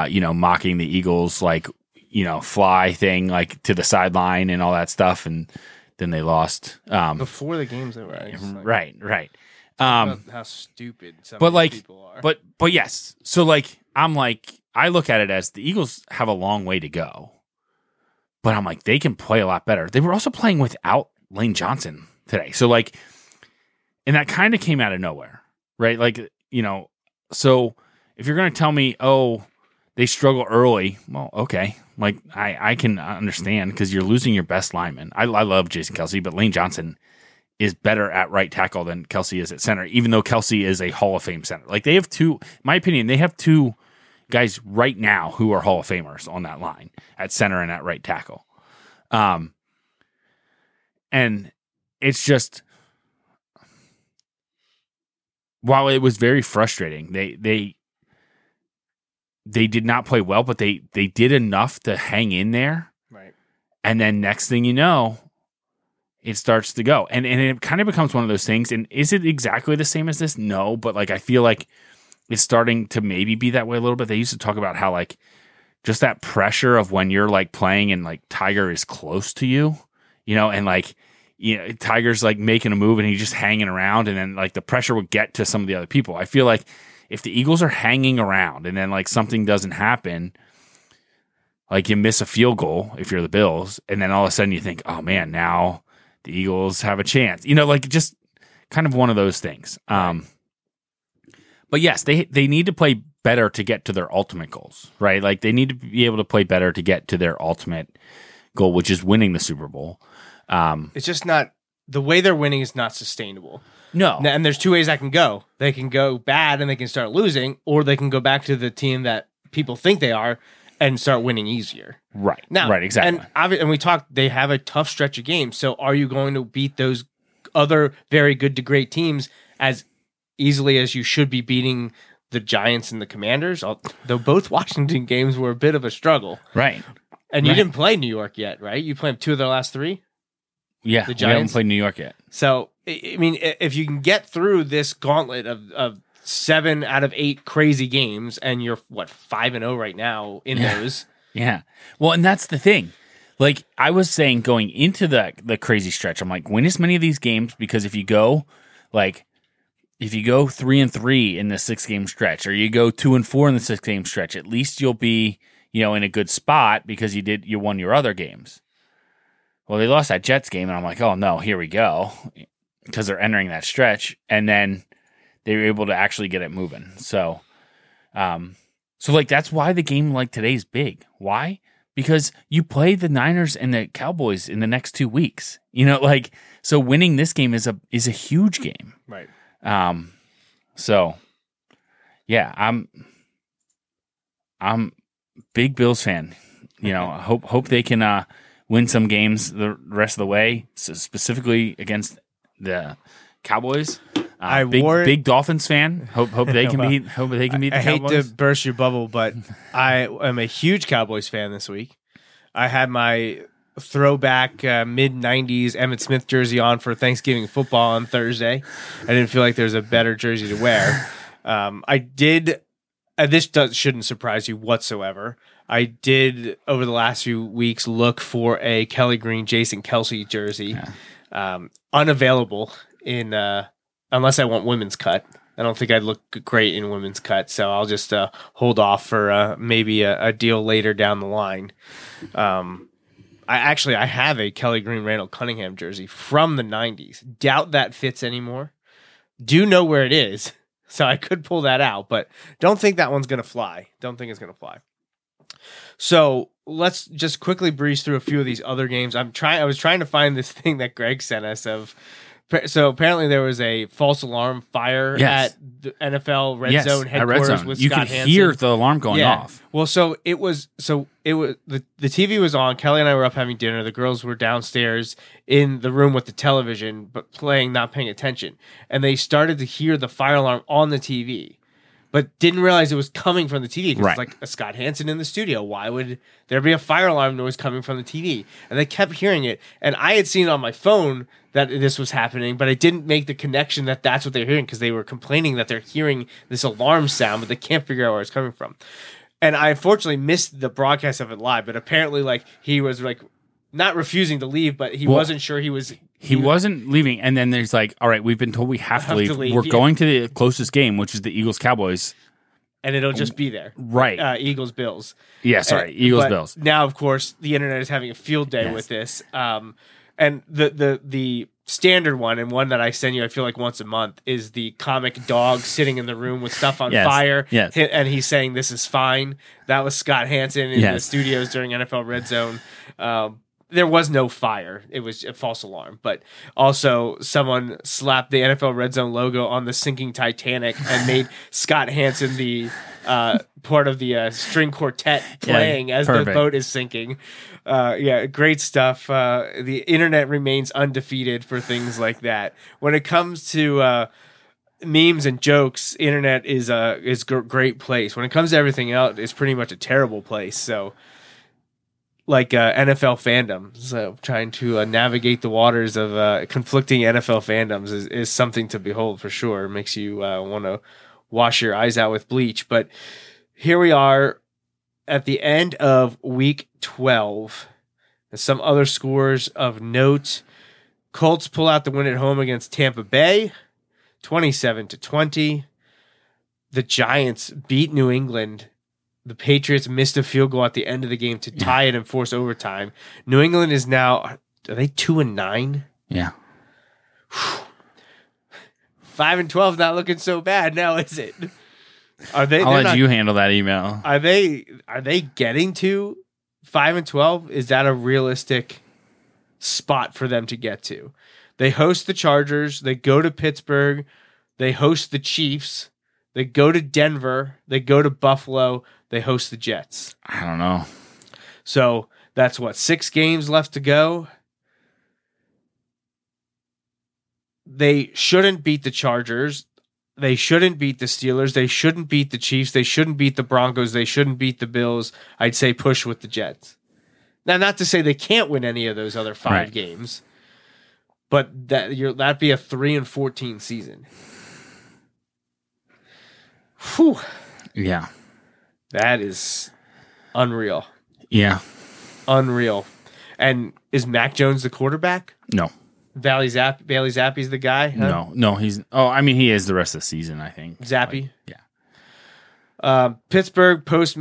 you know, mocking the Eagles, like, you know, fly thing, like to the sideline and all that stuff. And then they lost. Before the games that were like, right. How stupid some of these people are. But yes. So like, I'm like, I look at it as the Eagles have a long way to go. But I'm like, they can play a lot better. They were also playing without Lane Johnson today. So, like, and that kind of came out of nowhere, right? Like, you know, so if you're going to tell me, oh, they struggle early, well, okay. Like, I can understand because you're losing your best lineman. I love Jason Kelce, but Lane Johnson is better at right tackle than Kelce is at center, even though Kelce is a Hall of Fame center. Like, they have two, in my opinion, they have two guys right now who are Hall of Famers on that line at center and at right tackle. And it's just, while it was very frustrating, they did not play well, but they did enough to hang in there. Right. And then next thing you know, it starts to go. And it kind of becomes one of those things. And is it exactly the same as this? No, but like, I feel like it's starting to maybe be that way a little bit. They used to talk about how like just that pressure of when you're like playing and like Tiger is close to you, you know, and like, you know, Tiger's like making a move and he's just hanging around, and then like the pressure would get to some of the other people. I feel like if the Eagles are hanging around and then like something doesn't happen, like you miss a field goal if you're the Bills, and then all of a sudden you think, oh man, now the Eagles have a chance, you know, like just kind of one of those things. But yes, they need to play better to get to their ultimate goals, right? Like they need to be able to play better to get to their ultimate goal, which is winning the Super Bowl. It's just not the way they're winning is not sustainable. No. And there's two ways that can go. They can go bad and they can start losing, or they can go back to the team that people think they are and start winning easier. Right. Now, right, exactly. And we talked, they have a tough stretch of games. So are you going to beat those other very good to great teams as easily as you should be beating the Giants and the Commanders, though both Washington games were a bit of a struggle. Right. And you didn't play New York yet, right? You played two of their last three? Yeah, the Giants. We haven't played New York yet. So, I mean, if you can get through this gauntlet of 7 out of 8 crazy games, and you're, 5-0 right now in those? Yeah. Well, and that's the thing. Like, I was saying going into the crazy stretch, I'm like, win as many of these games, because if you go, like... If you go 3-3 in the 6-game stretch, or you go 2-4 in the 6-game stretch, at least you'll be, you know, in a good spot because you won your other games. Well, they lost that Jets game, and I'm like, oh no, here we go, because they're entering that stretch, and then they were able to actually get it moving. So, like that's why the game like today's big. Why? Because you play the Niners and the Cowboys in the next 2 weeks. You know, like so, winning this game is a huge game, right? So yeah, I'm big Bills fan, you know, hope they can, win some games the rest of the way, so specifically against the Cowboys. Big Dolphins fan. Hope they can beat, the Cowboys. I hate to burst your bubble, but I am a huge Cowboys fan this week. I had my throwback mid-90s Emmitt Smith jersey on for Thanksgiving football on Thursday. I didn't feel like there's a better jersey to wear. I did. This shouldn't surprise you whatsoever. I did over the last few weeks look for a Kelly Green, Jason Kelsey jersey, unavailable in unless I want women's cut. I don't think I'd look great in women's cut, so I'll just hold off for maybe a deal later down the line. I have a Kelly Green Randall Cunningham jersey from the 90s. Doubt that fits anymore. Do know where it is, so I could pull that out, but don't think that one's going to fly. Don't think it's going to fly. So let's just quickly breeze through a few of these other games. I was trying to find this thing that Greg sent us of. So apparently there was a false alarm fire at the NFL Red Zone headquarters Red Zone. With Scott Hansen. You could hear the alarm going off. Well, so it was the TV was on. Kelly and I were up having dinner. The girls were downstairs in the room with the television, but not paying attention. And they started to hear the fire alarm on the TV, but didn't realize it was coming from the TV. Because it's like a Scott Hansen in the studio. Why would there be a fire alarm noise coming from the TV? And they kept hearing it. And I had seen on my phone that this was happening, but I didn't make the connection that that's what they're hearing, because they were complaining that they're hearing this alarm sound, but they can't figure out where it's coming from. And I unfortunately missed the broadcast of it live, but apparently he was not refusing to leave, but he wasn't sure he was... He wasn't leaving, and then there's all right, we've been told we have to leave. We're going to the closest game, which is the Eagles-Cowboys. And it'll just be there. Right. Eagles-Bills. Yeah, sorry, Eagles-Bills. Now, of course, the internet is having a field day with this. And the standard one, and one that I send you, I feel like once a month, is the comic dog sitting in the room with stuff on fire. Yes. And he's saying, this is fine. That was Scott Hansen in the studios during NFL Red Zone. There was no fire. It was a false alarm. But also, someone slapped the NFL Red Zone logo on the sinking Titanic and made Scott Hansen the part of the string quartet playing as the boat is sinking. Great stuff. The internet remains undefeated for things like that. When it comes to memes and jokes, internet is a great place. When it comes to everything else, it's pretty much a terrible place. So... NFL fandom, so trying to navigate the waters of conflicting NFL fandoms is something to behold for sure. It makes you want to wash your eyes out with bleach. But here we are at the end of Week 12. And some other scores of note: Colts pull out the win at home against Tampa Bay, 27-20. The Giants beat New England. The Patriots missed a field goal at the end of the game to tie it and force overtime. New England is now, are they 2-9? Yeah. 5-12, not looking so bad now, is it? Are they? I'll let you handle that email. Are they getting to 5-12? Is that a realistic spot for them to get to? They host the Chargers. They go to Pittsburgh. They host the Chiefs. They go to Denver. They go to Buffalo. They host the Jets. I don't know. So that's 6 games left to go. They shouldn't beat the Chargers. They shouldn't beat the Steelers. They shouldn't beat the Chiefs. They shouldn't beat the Broncos. They shouldn't beat the Bills. I'd say push with the Jets. Now, not to say they can't win any of those other 5 games, but that'd be a 3-14 season. Whew. Yeah. That is unreal. Yeah. Unreal. And is Mac Jones the quarterback? No. Bailey Zappi's the guy? Huh? No, he's... Oh, I mean, he is the rest of the season, I think. Zappy? Pittsburgh post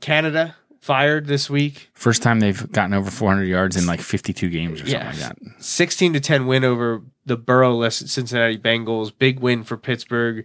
Canada fired this week. First time they've gotten over 400 yards in 52 games or something like that. 16-10 win over the Burrow-less Cincinnati Bengals. Big win for Pittsburgh.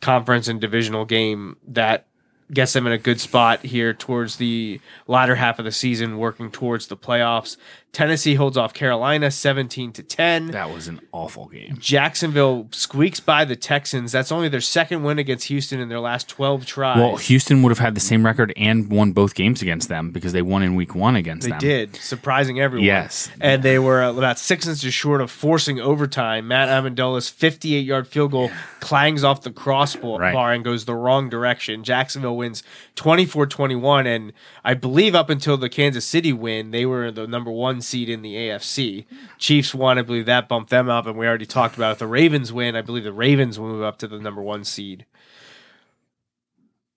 Conference and divisional game that gets them in a good spot here towards the latter half of the season, working towards the playoffs. Tennessee holds off Carolina 17-10. That was an awful game. Jacksonville squeaks by the Texans. That's only their second win against Houston in their last 12 tries. Well, Houston would have had the same record and won both games against them because they won in week 1 against them. They did, surprising everyone. Yes. And they were about 6 inches short of forcing overtime. Matt Amendola's 58-yard field goal clangs off the crossbar and goes the wrong direction. Jacksonville wins 24-21, and I believe up until the Kansas City win, they were the number one seed in the AFC. Chiefs won. I believe that bumped them up, and we already talked about it. If the Ravens win, I believe the Ravens will move up to the number one seed.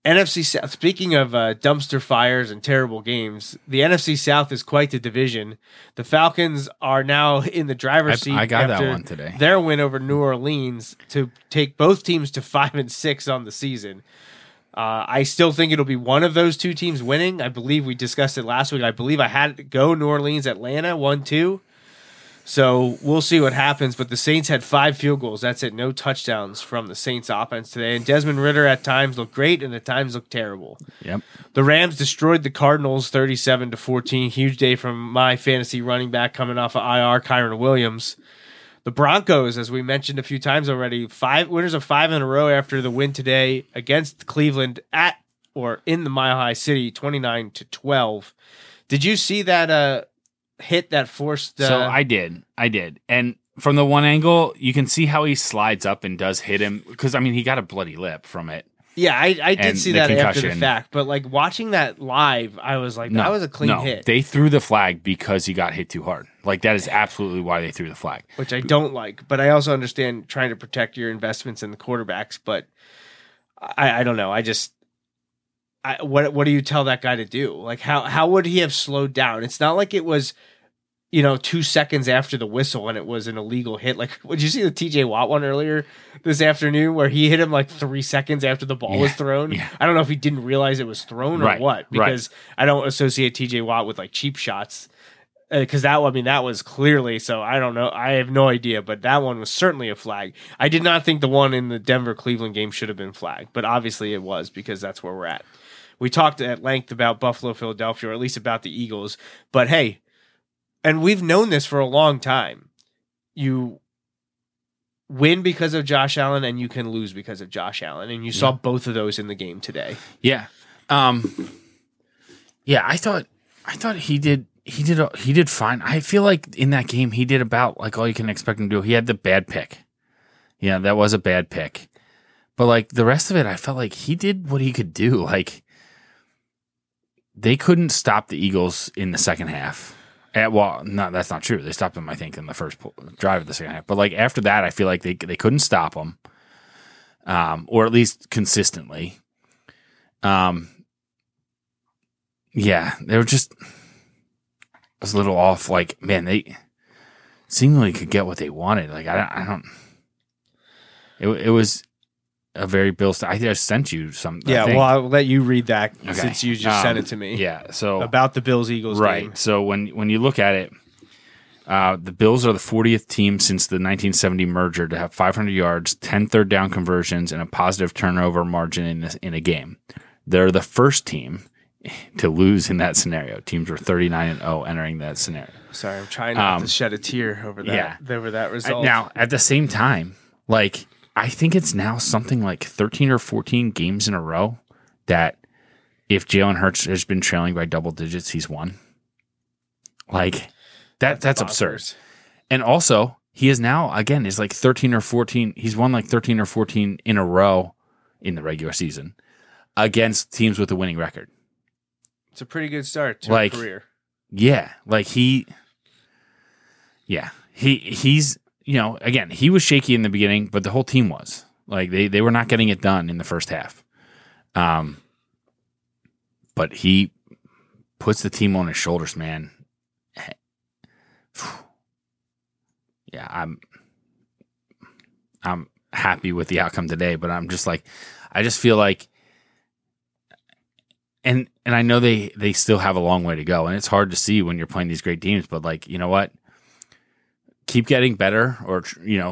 NFC South, speaking of dumpster fires and terrible games, the NFC South is quite the division. The Falcons are now in the driver's seat. I got after that one today. Their win over New Orleans to take both teams to 5-6 on the season. I still think it'll be one of those two teams winning. I believe we discussed it last week. I believe I had to go New Orleans, Atlanta, 1-2. So we'll see what happens, but the Saints had 5 field goals. That's it. No touchdowns from the Saints offense today. And Desmond Ridder at times looked great and at times looked terrible. Yep. The Rams destroyed the Cardinals 37-14. Huge day from my fantasy running back coming off of IR, Kyron Williams. The Broncos, as we mentioned a few times already, 5 winners of 5 in a row after the win today against Cleveland at or in the Mile High City, 29-12. Did you see that hit that forced? So I did, and from the one angle, you can see how he slides up and does hit him because I mean he got a bloody lip from it. Yeah, I did see that concussion after the fact, but like watching that live, I was like, that was a clean hit. They threw the flag because he got hit too hard. Like that is absolutely why they threw the flag, which I don't like. But I also understand trying to protect your investments in the quarterbacks. But I don't know. What do you tell that guy to do? Like how would he have slowed down? It's not like it was, 2 seconds after the whistle and it was an illegal hit. Like, did you see the TJ Watt one earlier this afternoon where he hit him like 3 seconds after the ball was thrown? Yeah. I don't know if he didn't realize it was thrown or what, because I don't associate TJ Watt with like cheap shots because that was clearly, so I don't know. I have no idea, but that one was certainly a flag. I did not think the one in the Denver-Cleveland game should have been flagged, but obviously it was because that's where we're at. We talked at length about Buffalo, Philadelphia, or at least about the Eagles, but hey, and we've known this for a long time. You win because of Josh Allen, and you can lose because of Josh Allen. And you saw both of those in the game today. Yeah, I thought he did fine. I feel like in that game he did about like all you can expect him to do. He had the bad pick. Yeah, that was a bad pick. But like the rest of it, I felt like he did what he could do. Like they couldn't stop the Eagles in the second half. Well, no, that's not true. They stopped him, I think, in the first drive of the second half. But like after that, I feel like they couldn't stop him, or at least consistently. Yeah, they were just I was a little off. Like, man, they seemingly could get what they wanted. Like, I don't. It was a very Bills. I just sent you some. Yeah, well, I'll let you read that since you just sent it to me. Yeah, so about the Bills Eagles game. Right. So when you look at it, the Bills are the 40th team since the 1970 merger to have 500 yards, 10 third down conversions, and a positive turnover margin in a game. They're the first team to lose in that scenario. Teams were 39-0 entering that scenario. Sorry, I'm trying not to shed a tear over that. Yeah. Over that result. Now, at the same time, like, I think it's now something like 13 or 14 games in a row that if Jalen Hurts has been trailing by double digits, he's won. Like that's absurd. And also, he is now again is like 13 or 14. He's won like 13 or 14 in a row in the regular season against teams with a winning record. It's a pretty good start to like, a career. Yeah, like he's. Again, he was shaky in the beginning, but the whole team was. Like, they were not getting it done in the first half. But he puts the team on his shoulders, man. Yeah, I'm happy with the outcome today, but I'm just like, I just feel like, and I know they still have a long way to go, and it's hard to see when you're playing these great teams, but like, you know what? Keep getting better or,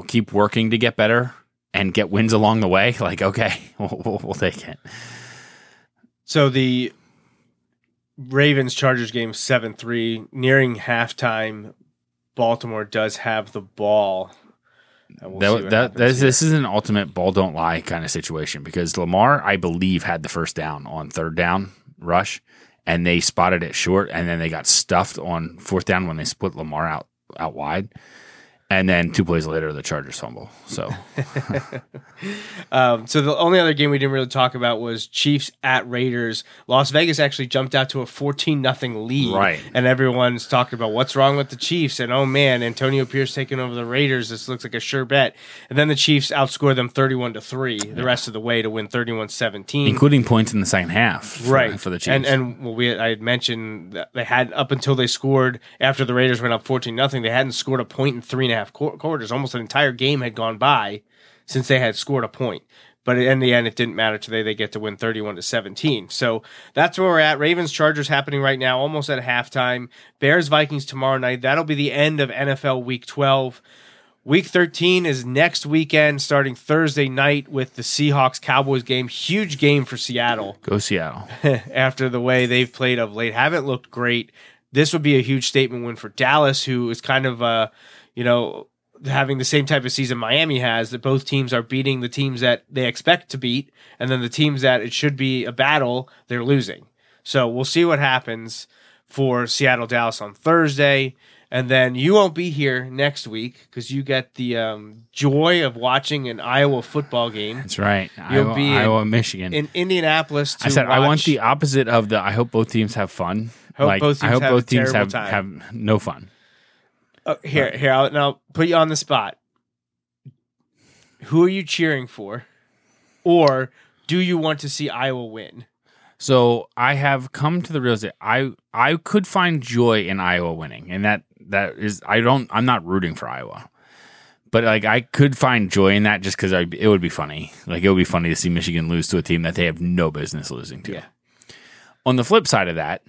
keep working to get better and get wins along the way. Like, okay, we'll take it. So the Ravens-Chargers game 7-3, nearing halftime, Baltimore does have the ball. This is an ultimate ball don't lie kind of situation because Lamar, I believe, had the first down on third down rush, and they spotted it short, and then they got stuffed on fourth down when they split Lamar out wide. And then 2 plays later, the Chargers fumble. So so the only other game we didn't really talk about was Chiefs at Raiders. Las Vegas actually jumped out to a 14-0 lead. Right. And everyone's talking about what's wrong with the Chiefs. And, oh, man, Antonio Pierce taking over the Raiders. This looks like a sure bet. And then the Chiefs outscore them 31-3 the rest of the way to win 31-17. Including points in the second half for the Chiefs. And well, I had mentioned that they had up until they scored after the Raiders went up 14-0, they hadn't scored a point in 3.5 quarters. Almost an entire game had gone by since they had scored a point, but in the end it didn't matter. Today they get to win 31-17. So that's where we're at. Ravens Chargers happening right now, almost at halftime. Bears Vikings tomorrow night. That'll be the end of NFL Week 12. Week 13 is next weekend, starting Thursday night with the Seahawks-Cowboys game. Huge game for Seattle. Go Seattle. After the way they've played of late. Haven't looked great. This would be a huge statement win for Dallas, who is kind of, having the same type of season Miami has, that both teams are beating the teams that they expect to beat, and then the teams that it should be a battle, they're losing. So we'll see what happens for Seattle-Dallas on Thursday. And then you won't be here next week because you get the joy of watching an Iowa football game. That's right. You'll be Iowa, Michigan. In Indianapolis to watch. I want the opposite of the I hope both teams have fun. I hope both teams have no fun. I'll put you on the spot. Who are you cheering for? Or do you want to see Iowa win? So I have come to the realization I could find joy in Iowa winning, and I'm not rooting for Iowa, but like I could find joy in that just because it would be funny. Like it would be funny to see Michigan lose to a team that they have no business losing to. Yeah. On the flip side of that,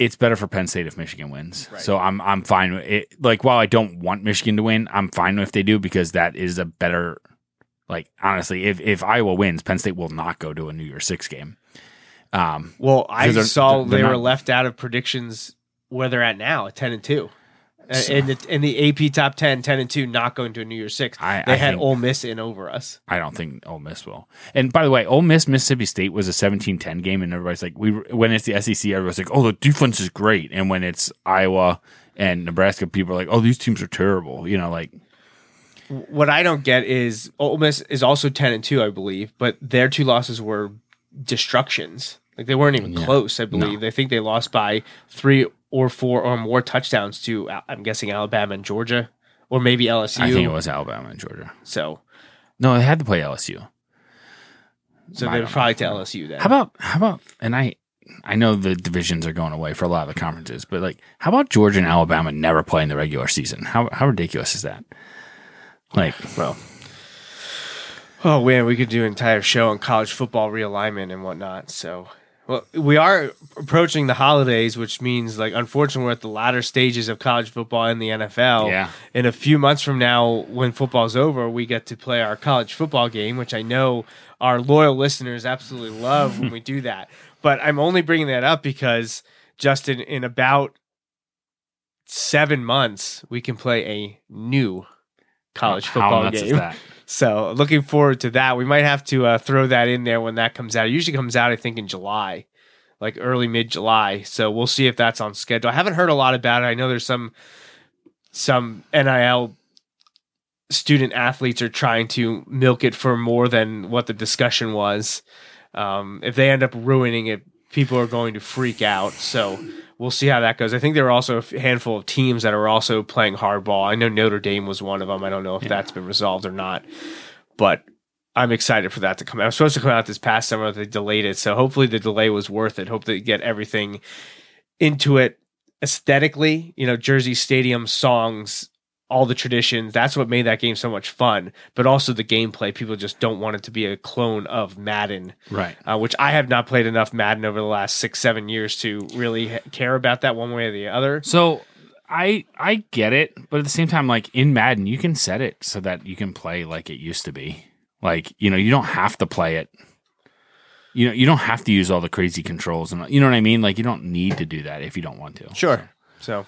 it's better for Penn State if Michigan wins. Right. So I'm fine with it. Like while I don't want Michigan to win, I'm fine if they do because that is a better. Like, honestly, if Iowa wins, Penn State will not go to a New Year's 6 game. They were left out of predictions where they're at now at 10-2. So, in the AP top 10, 10-2, not going to a New Year's 6. They had Ole Miss in over us. I don't think Ole Miss will. And by the way, Ole Miss, Mississippi State was a 17-10 game, and everybody's like, when it's the SEC, everybody's like, oh, the defense is great. And when it's Iowa and Nebraska, people are like, oh, these teams are terrible. You know, like. What I don't get is Ole Miss is also 10-2, I believe, but their 2 losses were destructions. Like they weren't even close, I believe. No. They think they lost by 3 or 4 or more touchdowns to, I'm guessing, Alabama and Georgia, or maybe LSU. I think it was Alabama and Georgia. So, no, they had to play LSU. So they were probably to LSU then. How about? And I know the divisions are going away for a lot of the conferences, but like, how about Georgia and Alabama never play in the regular season? How ridiculous is that? Like, well, oh man, we could do an entire show on college football realignment and whatnot. So, well, we are approaching the holidays, which means, like, unfortunately, we're at the latter stages of college football and the NFL. Yeah. And a few months from now, when football's over, we get to play our college football game, which I know our loyal listeners absolutely love when we do that. But I'm only bringing that up because, Justin, in about 7 months, we can play a new college football game. So looking forward to that. We might have to throw that in there when that comes out. It usually comes out, I think, in July, like early mid-July. So we'll see if that's on schedule. I haven't heard a lot about it. I know there's some NIL student athletes are trying to milk it for more than what the discussion was. If they end up ruining it, people are going to freak out. So we'll see how that goes. I think there are also a handful of teams that are also playing hardball. I know Notre Dame was one of them. I don't know if that's been resolved or not, but I'm excited for that to come out. It was supposed to come out this past summer. They delayed it, so hopefully the delay was worth it. Hope they get everything into it aesthetically. You know, Jersey Stadium songs, all the traditions. That's what made that game so much fun, but also the gameplay. People just don't want it to be a clone of Madden, right? Which I have not played enough Madden over the last 6-7 years to really care about that one way or the other. So I get it, but at the same time, like in Madden, you can set it so that you can play like it used to be. Like, you know, you don't have to play it. You know, you don't have to use all the crazy controls, and you know what I mean. Like, you don't need to do that if you don't want to. Sure. So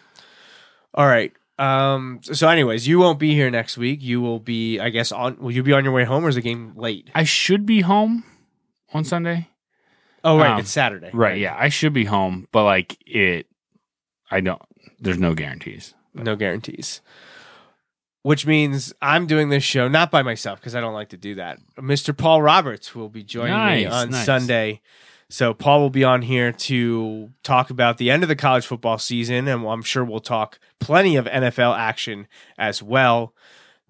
all right. So anyways, you won't be here next week. You will be, I guess, will you be on your way home, or is the game late? I should be home on Sunday. Oh, right. It's Saturday. Right. Yeah. I should be home, but like there's no guarantees. No guarantees. Which means I'm doing this show not by myself because I don't like to do that. Mr. Paul Roberts will be joining me on Sunday. So Paul will be on here to talk about the end of the college football season, and I'm sure we'll talk plenty of NFL action as well.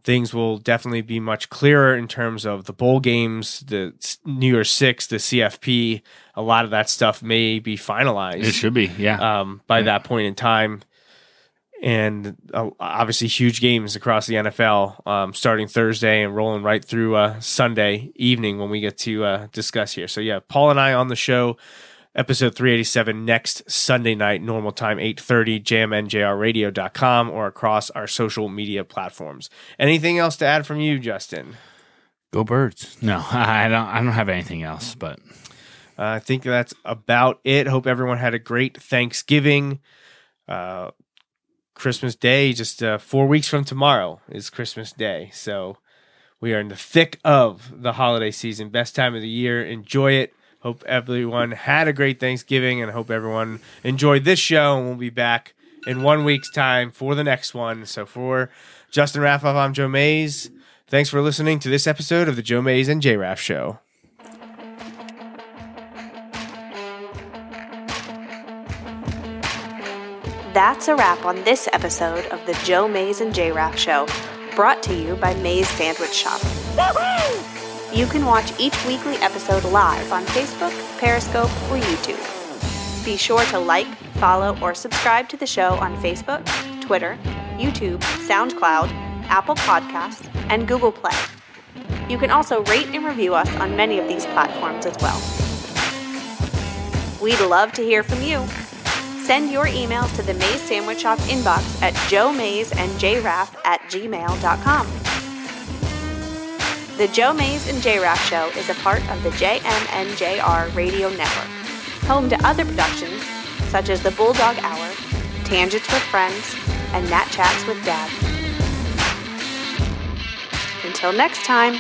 Things will definitely be much clearer in terms of the bowl games, the New Year's Six, the CFP. A lot of that stuff may be finalized. It should be, yeah. By that point in time. And obviously huge games across the NFL starting Thursday and rolling right through Sunday evening when we get to discuss here. So, yeah, Paul and I on the show, episode 387 next Sunday night, normal time, 8:30, jmnjrradio.com or across our social media platforms. Anything else to add from you, Justin? Go Birds. No, I don't have anything else, but I think that's about it. Hope everyone had a great Thanksgiving. Christmas Day, just 4 weeks from tomorrow is Christmas Day. So we are in the thick of the holiday season. Best time of the year. Enjoy it. Hope everyone had a great Thanksgiving and hope everyone enjoyed this show. And we'll be back in 1 week's time for the next one. So for Justin Raff, I'm Joe Mays. Thanks for listening to this episode of the Joe Mays and J Raff Show. That's a wrap on this episode of the Joe Mays and J-Raff Show, brought to you by Mays Sandwich Shop. Woo-hoo! You can watch each weekly episode live on Facebook, Periscope, or YouTube. Be sure to like, follow, or subscribe to the show on Facebook, Twitter, YouTube, SoundCloud, Apple Podcasts, and Google Play. You can also rate and review us on many of these platforms as well. We'd love to hear from you. Send your email to the Mays Sandwich Shop inbox at joemaysandjraff@gmail.com. The Joe Mays and J-Raff Show is a part of the JMNJR Radio Network, home to other productions such as The Bulldog Hour, Tangents with Friends, and Nat Chats with Dad. Until next time.